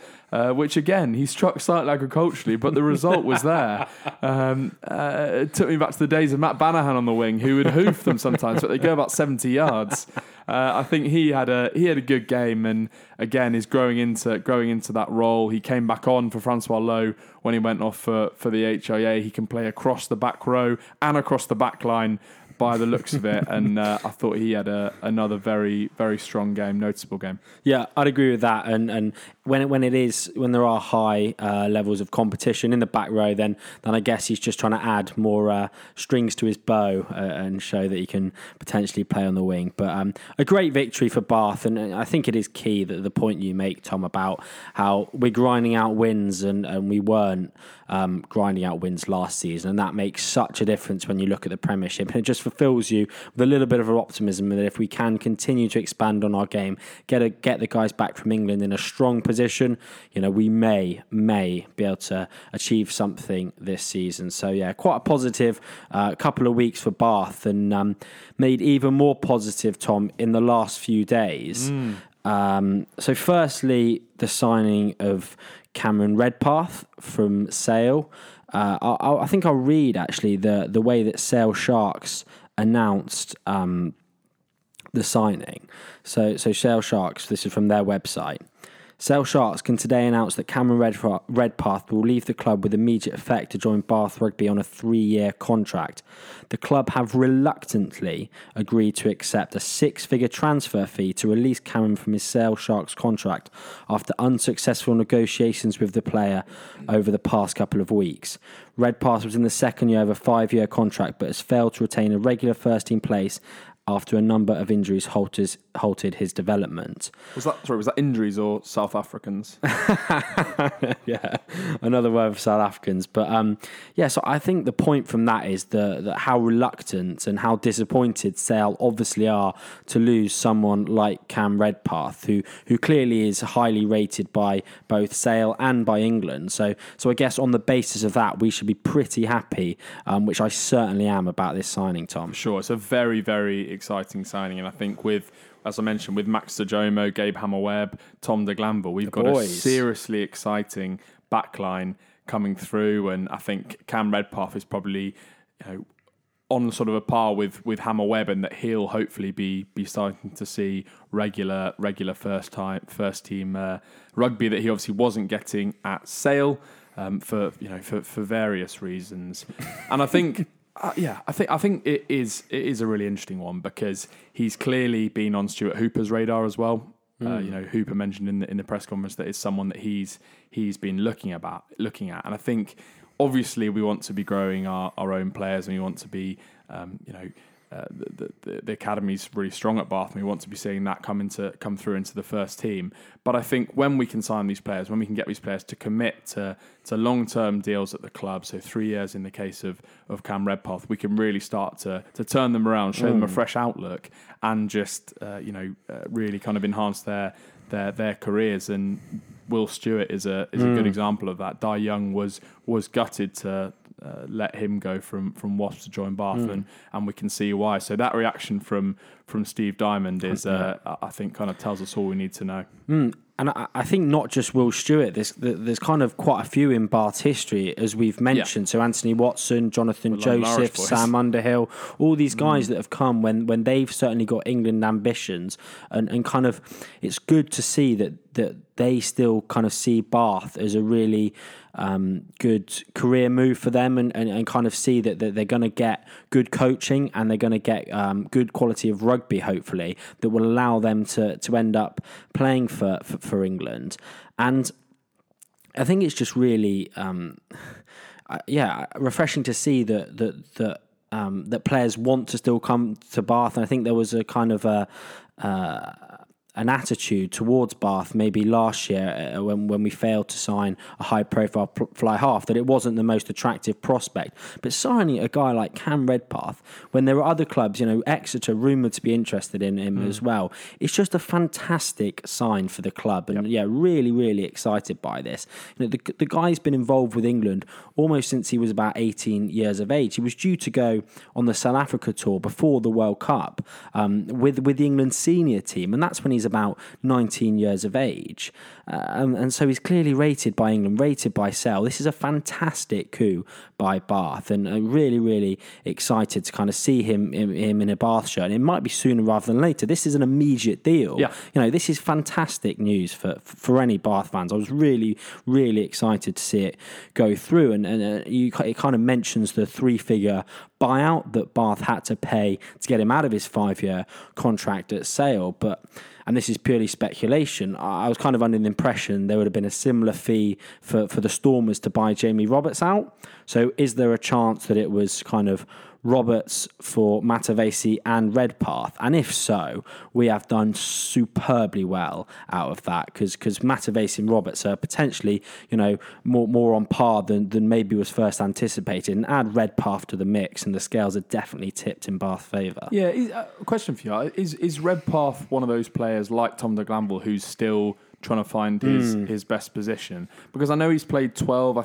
which again he struck slightly agriculturally, but the result was there. It took me back to the days of Matt Banahan on the wing, who would hoof them sometimes, but they go about 70 yards. I think he had a good game, and again is growing into that role. He came back on for Francois Louw when he went off for the HIA. He can play across the back row and across the back line by the looks of it, and I thought he had another very, very strong game, noticeable game. Yeah, I'd agree with that. And when there are high levels of competition in the back row, then I guess he's just trying to add more strings to his bow and show that he can potentially play on the wing. But a great victory for Bath, and I think it is key that the point you make, Tom, about how we're grinding out wins, and we weren't grinding out wins last season, and that makes such a difference when you look at the Premiership. And it just fulfills you with a little bit of optimism that if we can continue to expand on our game, get the guys back from England in a strong position, you know, we may be able to achieve something this season. So yeah, quite a positive couple of weeks for Bath, and made even more positive, Tom, in the last few days. So firstly, the signing of Cameron Redpath from Sale. I think I'll read actually the way that Sale Sharks announced the signing. So Sale Sharks, this is from their website. Sale Sharks can today announce that Cam Redpath will leave the club with immediate effect to join Bath Rugby on a 3-year contract. The club have reluctantly agreed to accept a 6-figure transfer fee to release Cameron from his Sale Sharks contract after unsuccessful negotiations with the player over the past couple of weeks. Redpath was in the second year of a 5-year contract but has failed to retain a regular first-team place after a number of injuries halted his development. Was that injuries or South Africans? Yeah, another word for South Africans. But so I think the point from that is that how reluctant and how disappointed Sale obviously are to lose someone like Cam Redpath, who clearly is highly rated by both Sale and by England. So I guess on the basis of that, we should be pretty happy, which I certainly am about this signing, Tom. Sure, it's a very, very exciting signing, and I think with, as I mentioned, with Max Sajomo, Gabe Hammer-Webb, Tom de Glanville, we've got a seriously exciting backline coming through, and I think Cam Redpath is probably on sort of a par with Hammer-Webb, and that he'll hopefully be starting to see regular first team rugby that he obviously wasn't getting at Sale for various reasons, and I think. I think it is a really interesting one because he's clearly been on Stuart Hooper's radar as well. Hooper mentioned in the press conference that it's someone that he's been looking at, and I think obviously we want to be growing our own players, and we want to be the academy's really strong at Bath, and we want to be seeing that come through into the first team. But I think when we can sign these players, when we can get these players to commit to long-term deals at the club, so 3 years in the case of Cam Redpath, we can really start to turn them around, show them a fresh outlook, and just really kind of enhance their careers. And Will Stuart is a good example of that. Dai Young was gutted to let him go from Wasps to join Bath, and we can see why. So that reaction from Steve Diamond is, I think, kind of tells us all we need to know. And I think not just Will Stuart, there's kind of quite a few in Bath's history, as we've mentioned. Yeah. So Anthony Watson, Jonathan Joseph, Sam Underhill, all these guys that have come when they've certainly got England ambitions. And kind of it's good to see that they still kind of see Bath as a really good career move for them and kind of see that they're going to get good coaching and they're going to get good quality of rugby, hopefully, that will allow them to end up playing for England. And I think it's just really refreshing to see that players want to still come to Bath. And I think there was a kind of an attitude towards Bath maybe last year when we failed to sign a high-profile fly half, that it wasn't the most attractive prospect. But signing a guy like Cam Redpath, when there are other clubs, Exeter rumoured to be interested in him as well, it's just a fantastic sign for the club. And really, really excited by this. The guy's been involved with England almost since he was about 18 years of age. He was due to go on the South Africa tour before the World Cup with the England senior team, and that's when he's about 19 years of age, and so he's clearly rated by England, rated by Sale. This is a fantastic coup by Bath, and I'm really, really excited to kind of see him in a Bath shirt. And it might be sooner rather than later. This is an immediate deal. Yeah. This is fantastic news for any Bath fans. I was really, really excited to see it go through, and it kind of mentions the 3-figure buyout that Bath had to pay to get him out of his 5-year contract at Sale, and this is purely speculation. I was kind of under the impression there would have been a similar fee for the Stormers to buy Jamie Roberts out. So is there a chance that it was kind of Roberts for Matavesi and Redpath? And if so, we have done superbly well out of that, because Matavesi and Roberts are potentially more on par than maybe was first anticipated, and add Redpath to the mix and the scales are definitely tipped in Bath's favour. Question for you is Redpath one of those players like Tom de Glanville who's still trying to find his best position? Because I know he's played 12,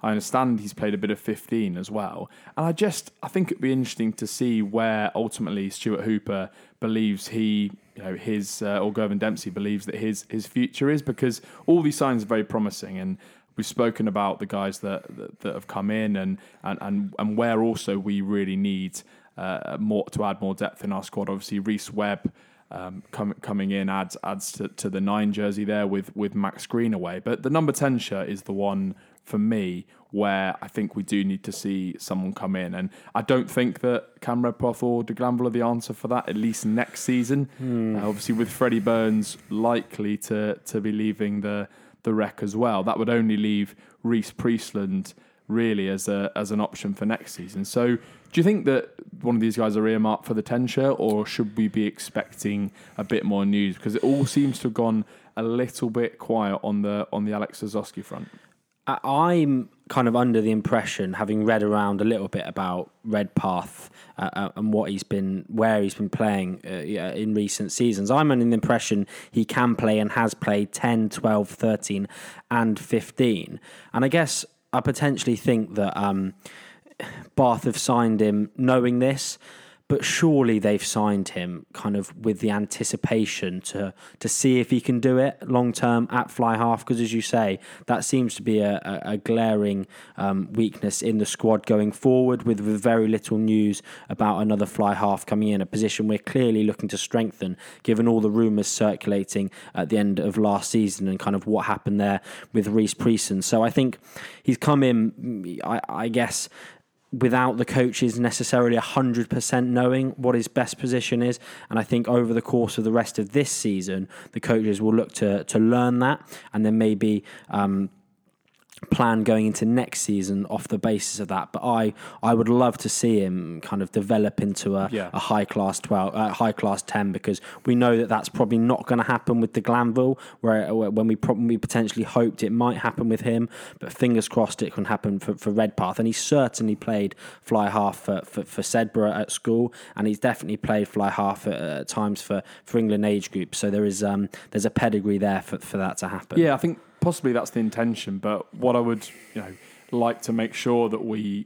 I understand he's played a bit of 15 as well. And I think it'd be interesting to see where ultimately Stuart Hooper believes or Govan Dempsey believes that his future is, because all these signs are very promising. And we've spoken about the guys that have come in and where also we really need more to add more depth in our squad. Obviously, Reece Webb coming in adds to the 9 jersey there with Max Greenaway. But the number 10 shirt is the one for me where I think we do need to see someone come in. And I don't think that Cam Redpath or de Glanville are the answer for that, at least next season. Obviously with Freddie Burns likely to be leaving the Wreck as well. That would only leave Rhys Priestland really as an option for next season. So do you think that one of these guys are earmarked for the 10 shirt, or should we be expecting a bit more news? Because it all seems to have gone a little bit quiet on the Alex Szoszowski front. I'm kind of under the impression, having read around a little bit about Redpath and where he's been playing in recent seasons, I'm under the impression he can play and has played 10, 12, 13 and 15. And I guess I potentially think that Bath have signed him knowing this, but surely they've signed him kind of with the anticipation to see if he can do it long term at fly half, because as you say, that seems to be a glaring weakness in the squad going forward, with very little news about another fly half coming in, a position we're clearly looking to strengthen given all the rumours circulating at the end of last season and kind of what happened there with Rhys Priestland. So I think he's come in, I guess, without the coaches necessarily 100% knowing what his best position is. And I think over the course of the rest of this season, the coaches will look to learn that, and then maybe plan going into next season off the basis of that. But I would love to see him kind of develop into a high class 10, because we know that that's probably not going to happen with de Glanville, when we potentially hoped it might happen with him, but fingers crossed it can happen for Redpath. And he certainly played fly half for Sedbergh at school, and he's definitely played fly half at times for England age groups. So there is there's a pedigree there for that to happen. Yeah, I think possibly that's the intention, but what I would like to make sure that we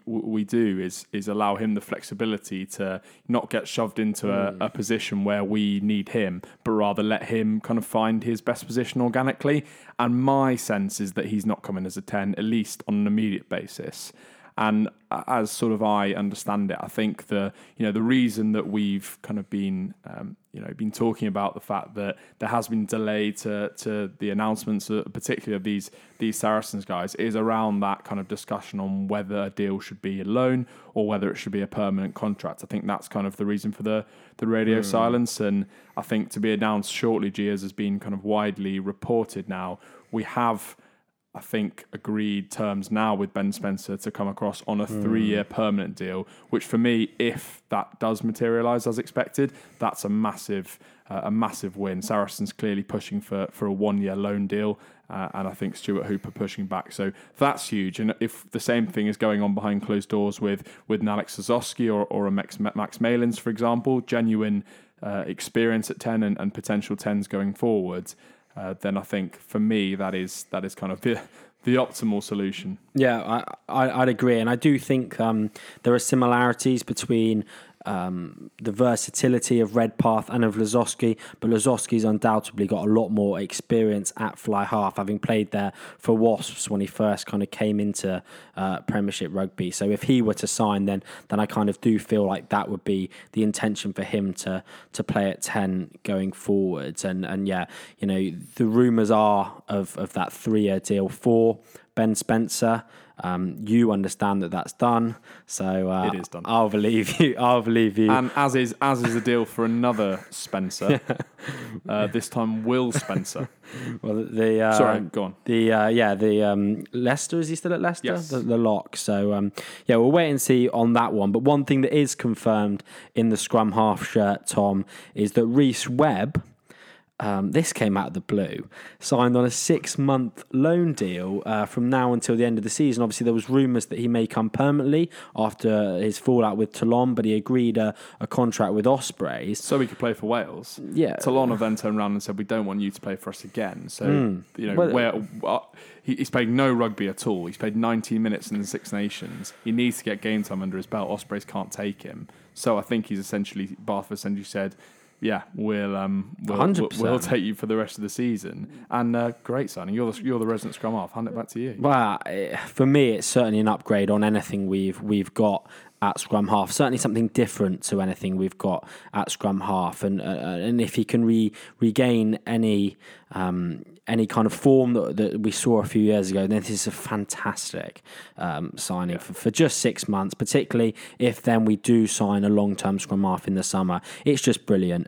do is allow him the flexibility to not get shoved into a position where we need him, but rather let him kind of find his best position organically. And my sense is that he's not coming as a 10, at least on an immediate basis. And as sort of I understand it, I think the reason that we've kind of been been talking about the fact that there has been delay to the announcements, particularly of these Saracens guys, is around that kind of discussion on whether a deal should be a loan or whether it should be a permanent contract. I think that's kind of the reason for the radio silence, and I think to be announced shortly, Gias has been kind of widely reported now. We have, I think, agreed terms now with Ben Spencer to come across on a 3-year permanent deal, which for me, if that does materialise as expected, that's a massive win. Saracens clearly pushing for a 1-year loan deal, and I think Stuart Hooper pushing back. So that's huge. And if the same thing is going on behind closed doors with an Alex Szoszowski or a Max Malins, for example, genuine experience at 10 and potential 10s going forward, then I think for me that is kind of the optimal solution. Yeah, I'd agree, and I do think there are similarities between the versatility of Redpath and of Lazowski, but Lazowski's undoubtedly got a lot more experience at fly half, having played there for Wasps when he first kind of came into Premiership rugby. So if he were to sign, then I kind of do feel like that would be the intention for him to play at 10 going forwards. And yeah, the rumours are of that 3-year deal for Ben Spencer. You understand that that's done, so it is done. I'll believe you. And as is the deal for another Spencer, this time Will Spencer. Well, go on. The Leicester, is he still at Leicester? Yes. The lock. So we'll wait and see on that one. But one thing that is confirmed in the scrum half shirt, Tom, is that Reece Webb, this came out of the blue, signed on a 6-month loan deal from now until the end of the season. Obviously, there was rumours that he may come permanently after his fallout with Toulon, but he agreed a contract with Ospreys. So he could play for Wales. Yeah. Toulon have then turned around and said, we don't want you to play for us again. So, he's played no rugby at all. He's played 19 minutes in the Six Nations. He needs to get game time under his belt. Ospreys can't take him. So I think Bath essentially said, yeah, we'll take you for the rest of the season. And great signing. You're the resident scrum half. Hand it back to you. Well, for me, it's certainly an upgrade on anything we've got at scrum half. Certainly something different to anything we've got at scrum half. And if he can regain any kind of form that we saw a few years ago, then this is a fantastic signing for just 6 months, particularly if then we do sign a long-term scrum half in the summer. It's just brilliant.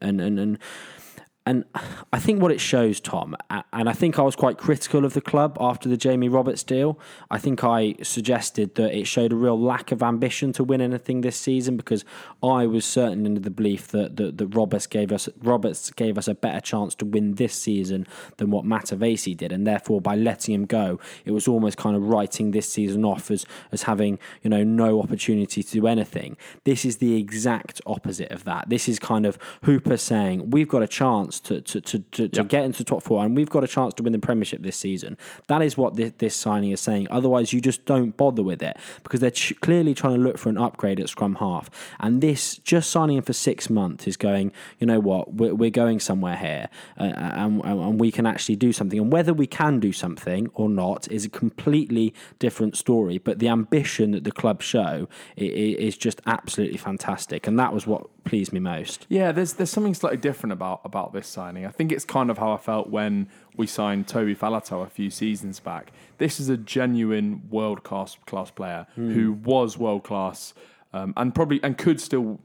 And I think what it shows, Tom, and I think I was quite critical of the club after the Jamie Roberts deal. I think I suggested that it showed a real lack of ambition to win anything this season, because I was certainly under the belief that Roberts gave us a better chance to win this season than what Matavesi did, and therefore by letting him go, it was almost kind of writing this season off as having, you know, no opportunity to do anything. This is the exact opposite of that. This is kind of Hooper saying, we've got a chance to get into top four, and we've got a chance to win the Premiership this season. That is what this signing is saying. Otherwise, you just don't bother with it, because they're clearly trying to look for an upgrade at scrum half. And this just signing in for 6 months is going, you know what, we're going somewhere here, and we can actually do something. And whether we can do something or not is a completely different story. But the ambition that the club show is just absolutely fantastic, and that was what pleased me most. Yeah, there's something slightly different about this signing. I think it's kind of how I felt when we signed Toby Faletau a few seasons back. This is a genuine world class player who was world class and could still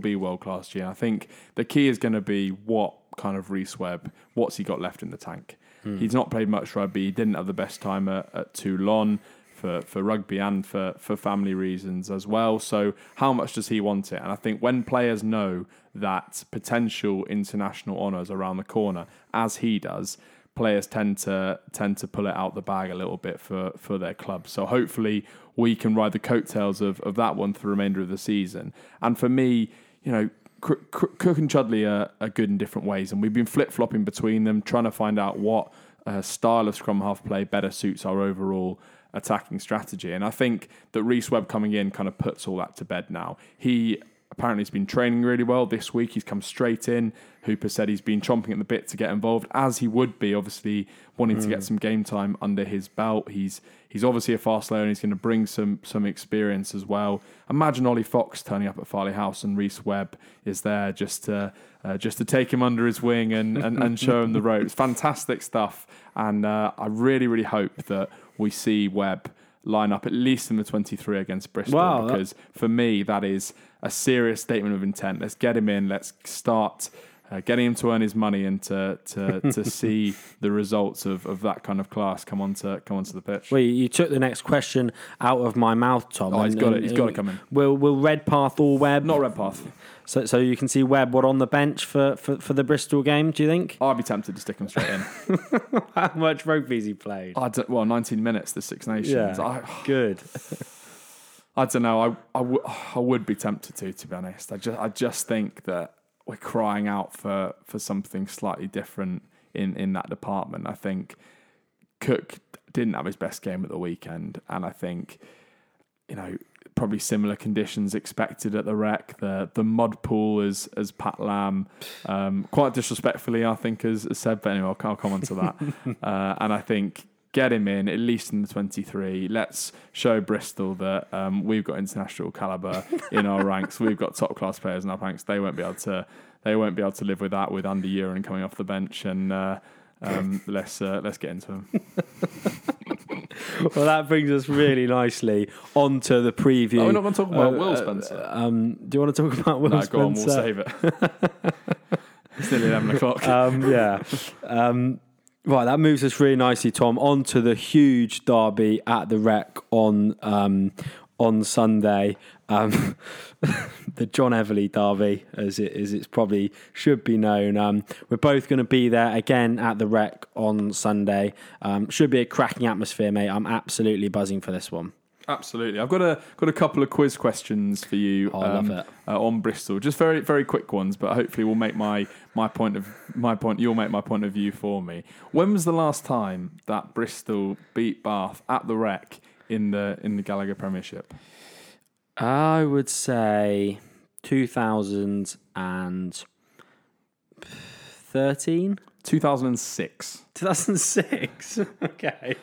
be world class. Yeah, I think the key is going to be what kind of Reece Webb, what's he got left in the tank. He's not played much rugby. He didn't have the best time at Toulon for rugby and for family reasons as well. So how much does he want it? And I think when players know that potential international honours around the corner, as he does, players tend to pull it out the bag a little bit for their club. So hopefully we can ride the coattails of that one for the remainder of the season. And for me, you know, Cook and Chudley are good in different ways, and we've been flip-flopping between them, trying to find out what style of scrum half play better suits our overall attacking strategy. And I think that Reece Webb coming in kind of puts all that to bed now. He apparently has been training really well this week. He's come straight in. Hooper said he's been chomping at the bit to get involved, as he would be, obviously wanting to get some game time under his belt. He's obviously a fast player, and he's going to bring some experience as well. Imagine Ollie Fox turning up at Farley House and Reece Webb is there just to take him under his wing and show him the ropes. Fantastic stuff. And I really, really hope that we see Webb line up at least in the 23 against Bristol, because for me that is a serious statement of intent. Let's get him in. Let's start getting him to earn his money and to see the results of that kind of class come onto the pitch. Well, you took the next question out of my mouth, Tom. He's got to come in. Will Redpath or Webb? Not Redpath. So you can see Webb, what, on the bench for the Bristol game, do you think? I'd be tempted to stick him straight in. How much rugby's he played? 19 minutes, the Six Nations. Yeah, good. I don't know. I would be tempted to be honest. I just think that we're crying out for something slightly different in that department. I think Cook didn't have his best game at the weekend, and I think, you know, probably similar conditions expected at the Rec. The mud pool, as Pat Lam, quite disrespectfully, I think, has said. But anyway, I'll come on to that. And I think get him in, at least in the 23. Let's show Bristol that we've got international calibre in our ranks. We've got top-class players in our ranks. They won't be able to live with that, with Andy Urin coming off the bench. And let's get into him. Well, that brings us really nicely onto the preview. Oh, we're not going to talk about Will Spencer. Do you want to talk about Will Spencer? No, go on, we'll save it. It's nearly 11 o'clock. Right, that moves us really nicely, Tom, onto the huge derby at the Rec on Sunday. The John Everley derby, as it's probably should be known. We're both going to be there again at the Rec on Sunday. Should be a cracking atmosphere, mate. I'm absolutely buzzing for this one. Absolutely. I've got a couple of quiz questions for you. I love it. On Bristol, just very, very quick ones, but hopefully we'll make my point. You'll make my point of view for me. When was the last time that Bristol beat Bath at the Rec in the Gallagher Premiership? I would say 2000 and 2013? 2006. 2006? Okay.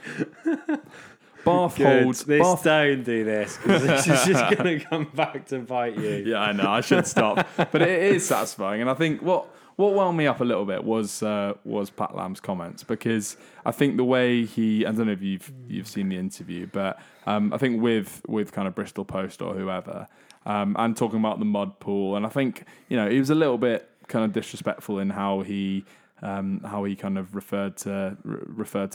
Bath holds. Bath... Don't do this, because this is just going to come back to bite you. Yeah, I know. I should stop. But it is satisfying. And I think what wound me up a little bit was Pat Lamb's comments, because I think the way he... I don't know if you've seen the interview, but I think with kind of Bristol Post or whoever, and talking about the mud pool, and I think, you know, he was a little bit kind of disrespectful in how he kind of referred to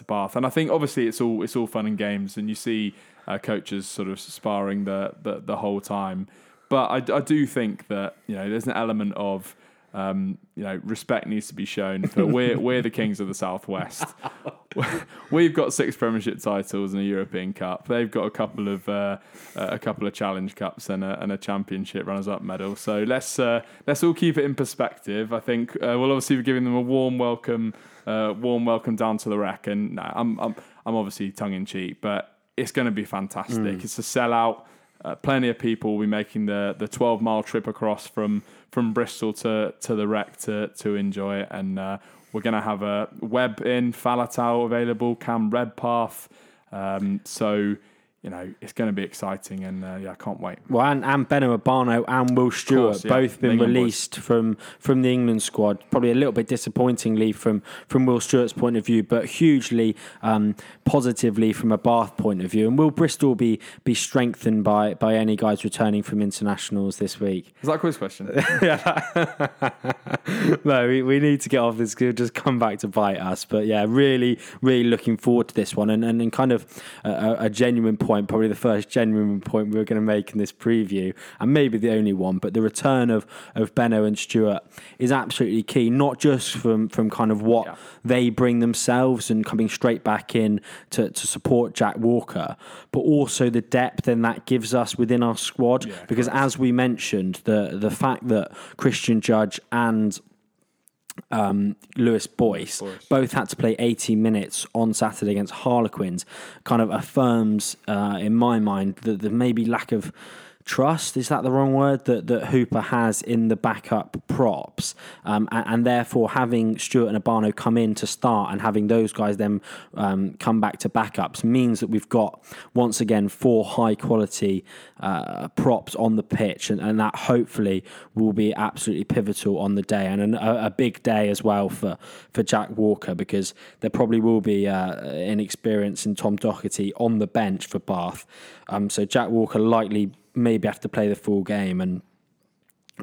Bath. And I think obviously it's all fun and games, and you see coaches sort of sparring the whole time. But I do think that, you know, there's an element of you know, respect needs to be shown for we're the kings of the Southwest. We've got 6 Premiership titles and a European Cup. They've got a couple of Challenge Cups and a Championship runners-up medal. So let's all keep it in perspective. I think we'll obviously be giving them a warm welcome down to the Wreck. And no, I'm obviously tongue in cheek, but it's going to be fantastic. It's a sellout. Plenty of people will be making the 12-mile trip across from Bristol to the Wreck to enjoy it. And we're going to have a Webb in, Falatau available, Cam Redpath. So, you know, it's going to be exciting, and I can't wait. Well, and Beno Urbano and Will Stuart, course, yeah, both been released from the England squad. Probably a little bit disappointingly from Will Stuart's point of view, but hugely positively from a Bath point of view. And will Bristol be strengthened by any guys returning from internationals this week? Is that a quiz question? No, we need to get off this. It'll just come back to bite us. But yeah, really, really looking forward to this one, and kind of a genuine point. Probably the first genuine point we were going to make in this preview, and maybe the only one, but the return of Beno and Stuart is absolutely key, not just from kind of what they bring themselves and coming straight back in to support Jack Walker, but also the depth and that gives us within our squad, because as we mentioned, the fact that Christian Judge and Lewis Boyce both had to play 80 minutes on Saturday against Harlequins kind of affirms in my mind that the maybe lack of trust, is that the wrong word, that Hooper has in the backup props, and therefore having Stuart and Urbano come in to start and having those guys then come back to backups means that we've got once again 4 high quality props on the pitch, and that hopefully will be absolutely pivotal on the day, and a big day as well for Jack Walker, because there probably will be an experience in Tom Docherty on the bench for Bath, so Jack Walker likely maybe have to play the full game, and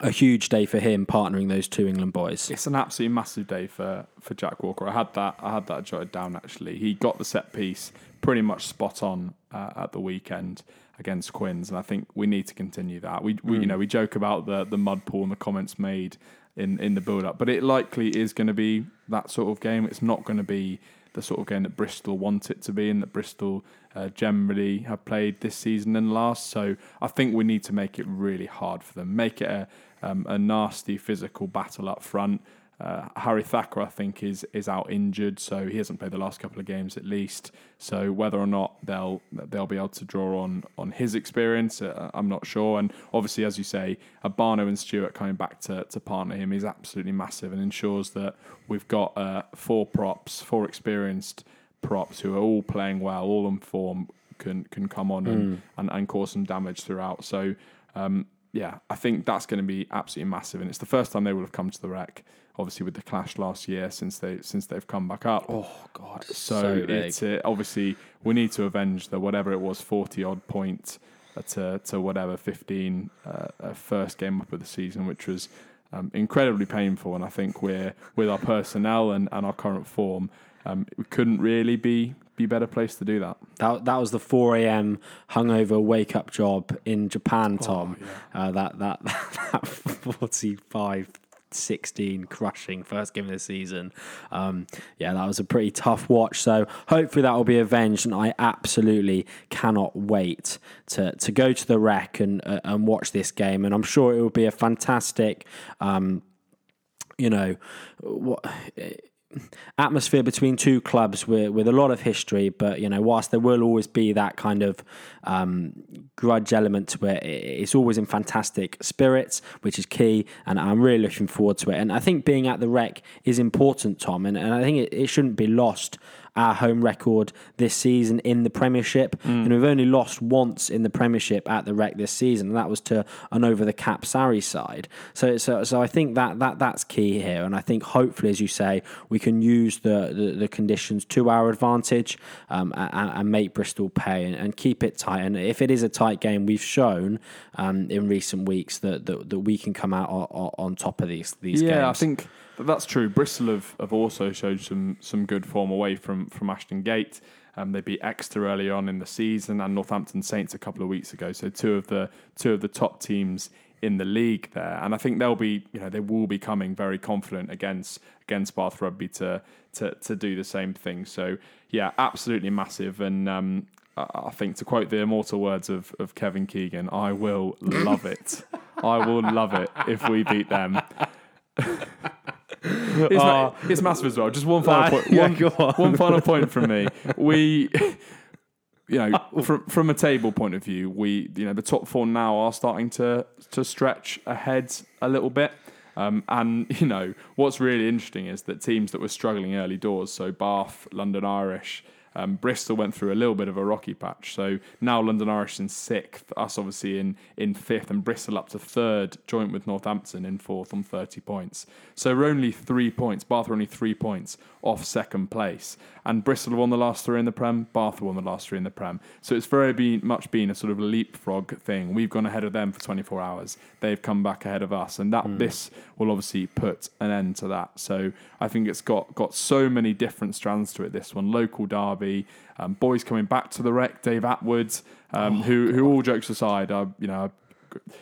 a huge day for him partnering those 2 England boys. It's an absolutely massive day for Jack Walker. I had that jotted down actually. He got the set piece pretty much spot on at the weekend against Quins, and I think we need to continue that. We you know, we joke about the mud pool and the comments made in the build up, but it likely is going to be that sort of game. It's not going to be the sort of game that Bristol want it to be and that Bristol generally have played this season and last. So I think we need to make it really hard for them. Make it a nasty physical battle up front. Harry Thacker, I think, is out injured, so he hasn't played the last couple of games at least. So whether or not they'll be able to draw on his experience, I'm not sure. And obviously, as you say, Urbano and Stuart coming back to partner him is absolutely massive and ensures that we've got 4 experienced props who are all playing well, all in form, can come on and cause some damage throughout. So, I think that's going to be absolutely massive. And it's the first time they will have come to the Wreck, obviously with the clash last year since they've come back up. Oh, God. So it's obviously we need to avenge the whatever it was, 40-odd point to whatever, 15 first game up of the season, which was incredibly painful. And I think we're, with our personnel and our current form, we couldn't really be better placed to do that. That was the 4 a.m. hungover wake up job in Japan, Tom. Oh, yeah. That 45-16 crushing first game of the season. That was a pretty tough watch. So hopefully that will be avenged, and I absolutely cannot wait to go to the Wreck and watch this game. And I'm sure it will be a fantastic, atmosphere between 2 clubs with a lot of history, but you know, whilst there will always be that kind of grudge element to it. It's always in fantastic spirits, which is key, and I'm really looking forward to it. And I think being at the Rec is important, Tom, and I think it shouldn't be lost, our home record this season in the Premiership. Mm. And we've only lost once in the Premiership at the Rec this season, and that was to an over-the-cap Surrey side. So I think that's key here, and I think hopefully, as you say, we can use the conditions to our advantage and make Bristol pay and keep it tight. And if it is a tight game, we've shown in recent weeks that we can come out on top of these games. Yeah, I think that's true. Bristol have also showed some good form away from Ashton Gate. They beat Exeter early on in the season and Northampton Saints a couple of weeks ago. So two of the top teams in the league there, and I think they will be coming very confident against Bath Rugby to do the same thing. So yeah, absolutely massive. And I think, to quote the immortal words of Kevin Keegan, I will love it. I will love it if we beat them. It's massive as well. Just one final point. One final point from me. We, from a table point of view, the top four now are starting to stretch ahead a little bit. And what's really interesting is that teams that were struggling early doors, so Bath, London Irish, Bristol went through a little bit of a rocky patch. So now London Irish in 6th, us obviously in 5th, and Bristol up to 3rd, joint with Northampton in 4th on 30 points. So we're only 3 points, Bath are only 3 points off 2nd place. And Bristol won the last 3 in the Prem, Bath won the last 3 in the Prem. So it's very much been a sort of leapfrog thing. We've gone ahead of them for 24 hours. They've come back ahead of us. And this will obviously put an end to that. So I think it's got so many different strands to it, this one. Local derby, boys coming back to the Rec, Dave Atwood, who all jokes aside, I've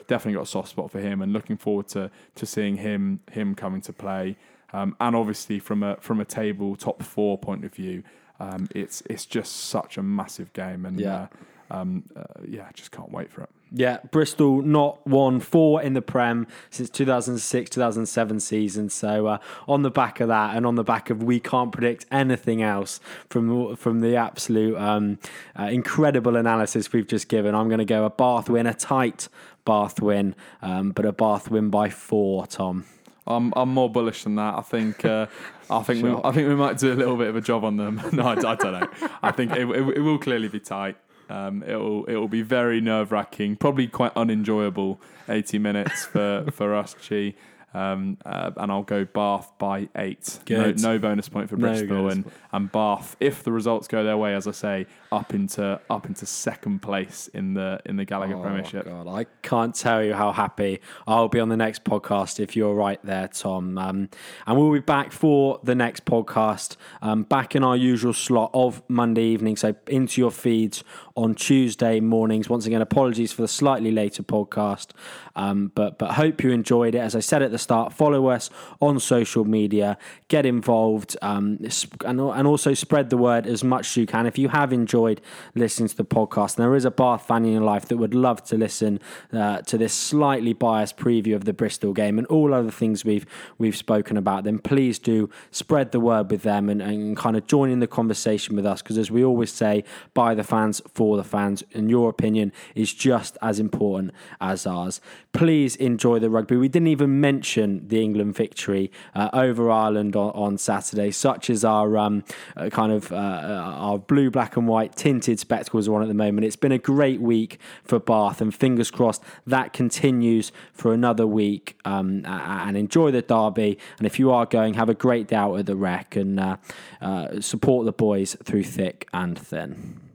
definitely got a soft spot for him and looking forward to seeing him coming to play. And obviously from a table top 4 point of view, it's just such a massive game, and just can't wait for it. Yeah, Bristol not won 4 in the Prem since 2006-2007 season. So on the back of that, and on the back of we can't predict anything else from the absolute incredible analysis we've just given, I'm going to go a Bath win, a tight Bath win, but a Bath win by 4, Tom. I'm more bullish than that. I think we might do a little bit of a job on them. No, I don't know. I think it will clearly be tight. It'll be very nerve-wracking, probably quite unenjoyable 80 minutes for us, Chi. And I'll go Bath by 8. No bonus point for Bristol, and Bath, if the results go their way, as I say, up into 2nd place in the Gallagher Premiership. God, I can't tell you how happy I'll be on the next podcast if you're right there, Tom. And we'll be back for the next podcast, back in our usual slot of Monday evening, so into your feeds on Tuesday mornings. Once again, apologies for the slightly later podcast, but hope you enjoyed it. As I said at the start, follow us on social media, get involved, and also spread the word as much as you can. If you have enjoyed listening to the podcast, and there is a Bath fan in your life that would love to listen to this slightly biased preview of the Bristol game and all other things we've spoken about, then please do spread the word with them and kind of join in the conversation with us, because as we always say, by the fans, for the fans, and your opinion is just as important as ours. Please enjoy the rugby. We didn't even mention the England victory over Ireland on Saturday. Such as our our blue, black and white tinted spectacles are on at the moment. It's been a great week for Bath, and fingers crossed that continues for another week, and enjoy the derby. And if you are going, have a great day out at the Rec, and support the boys through thick and thin.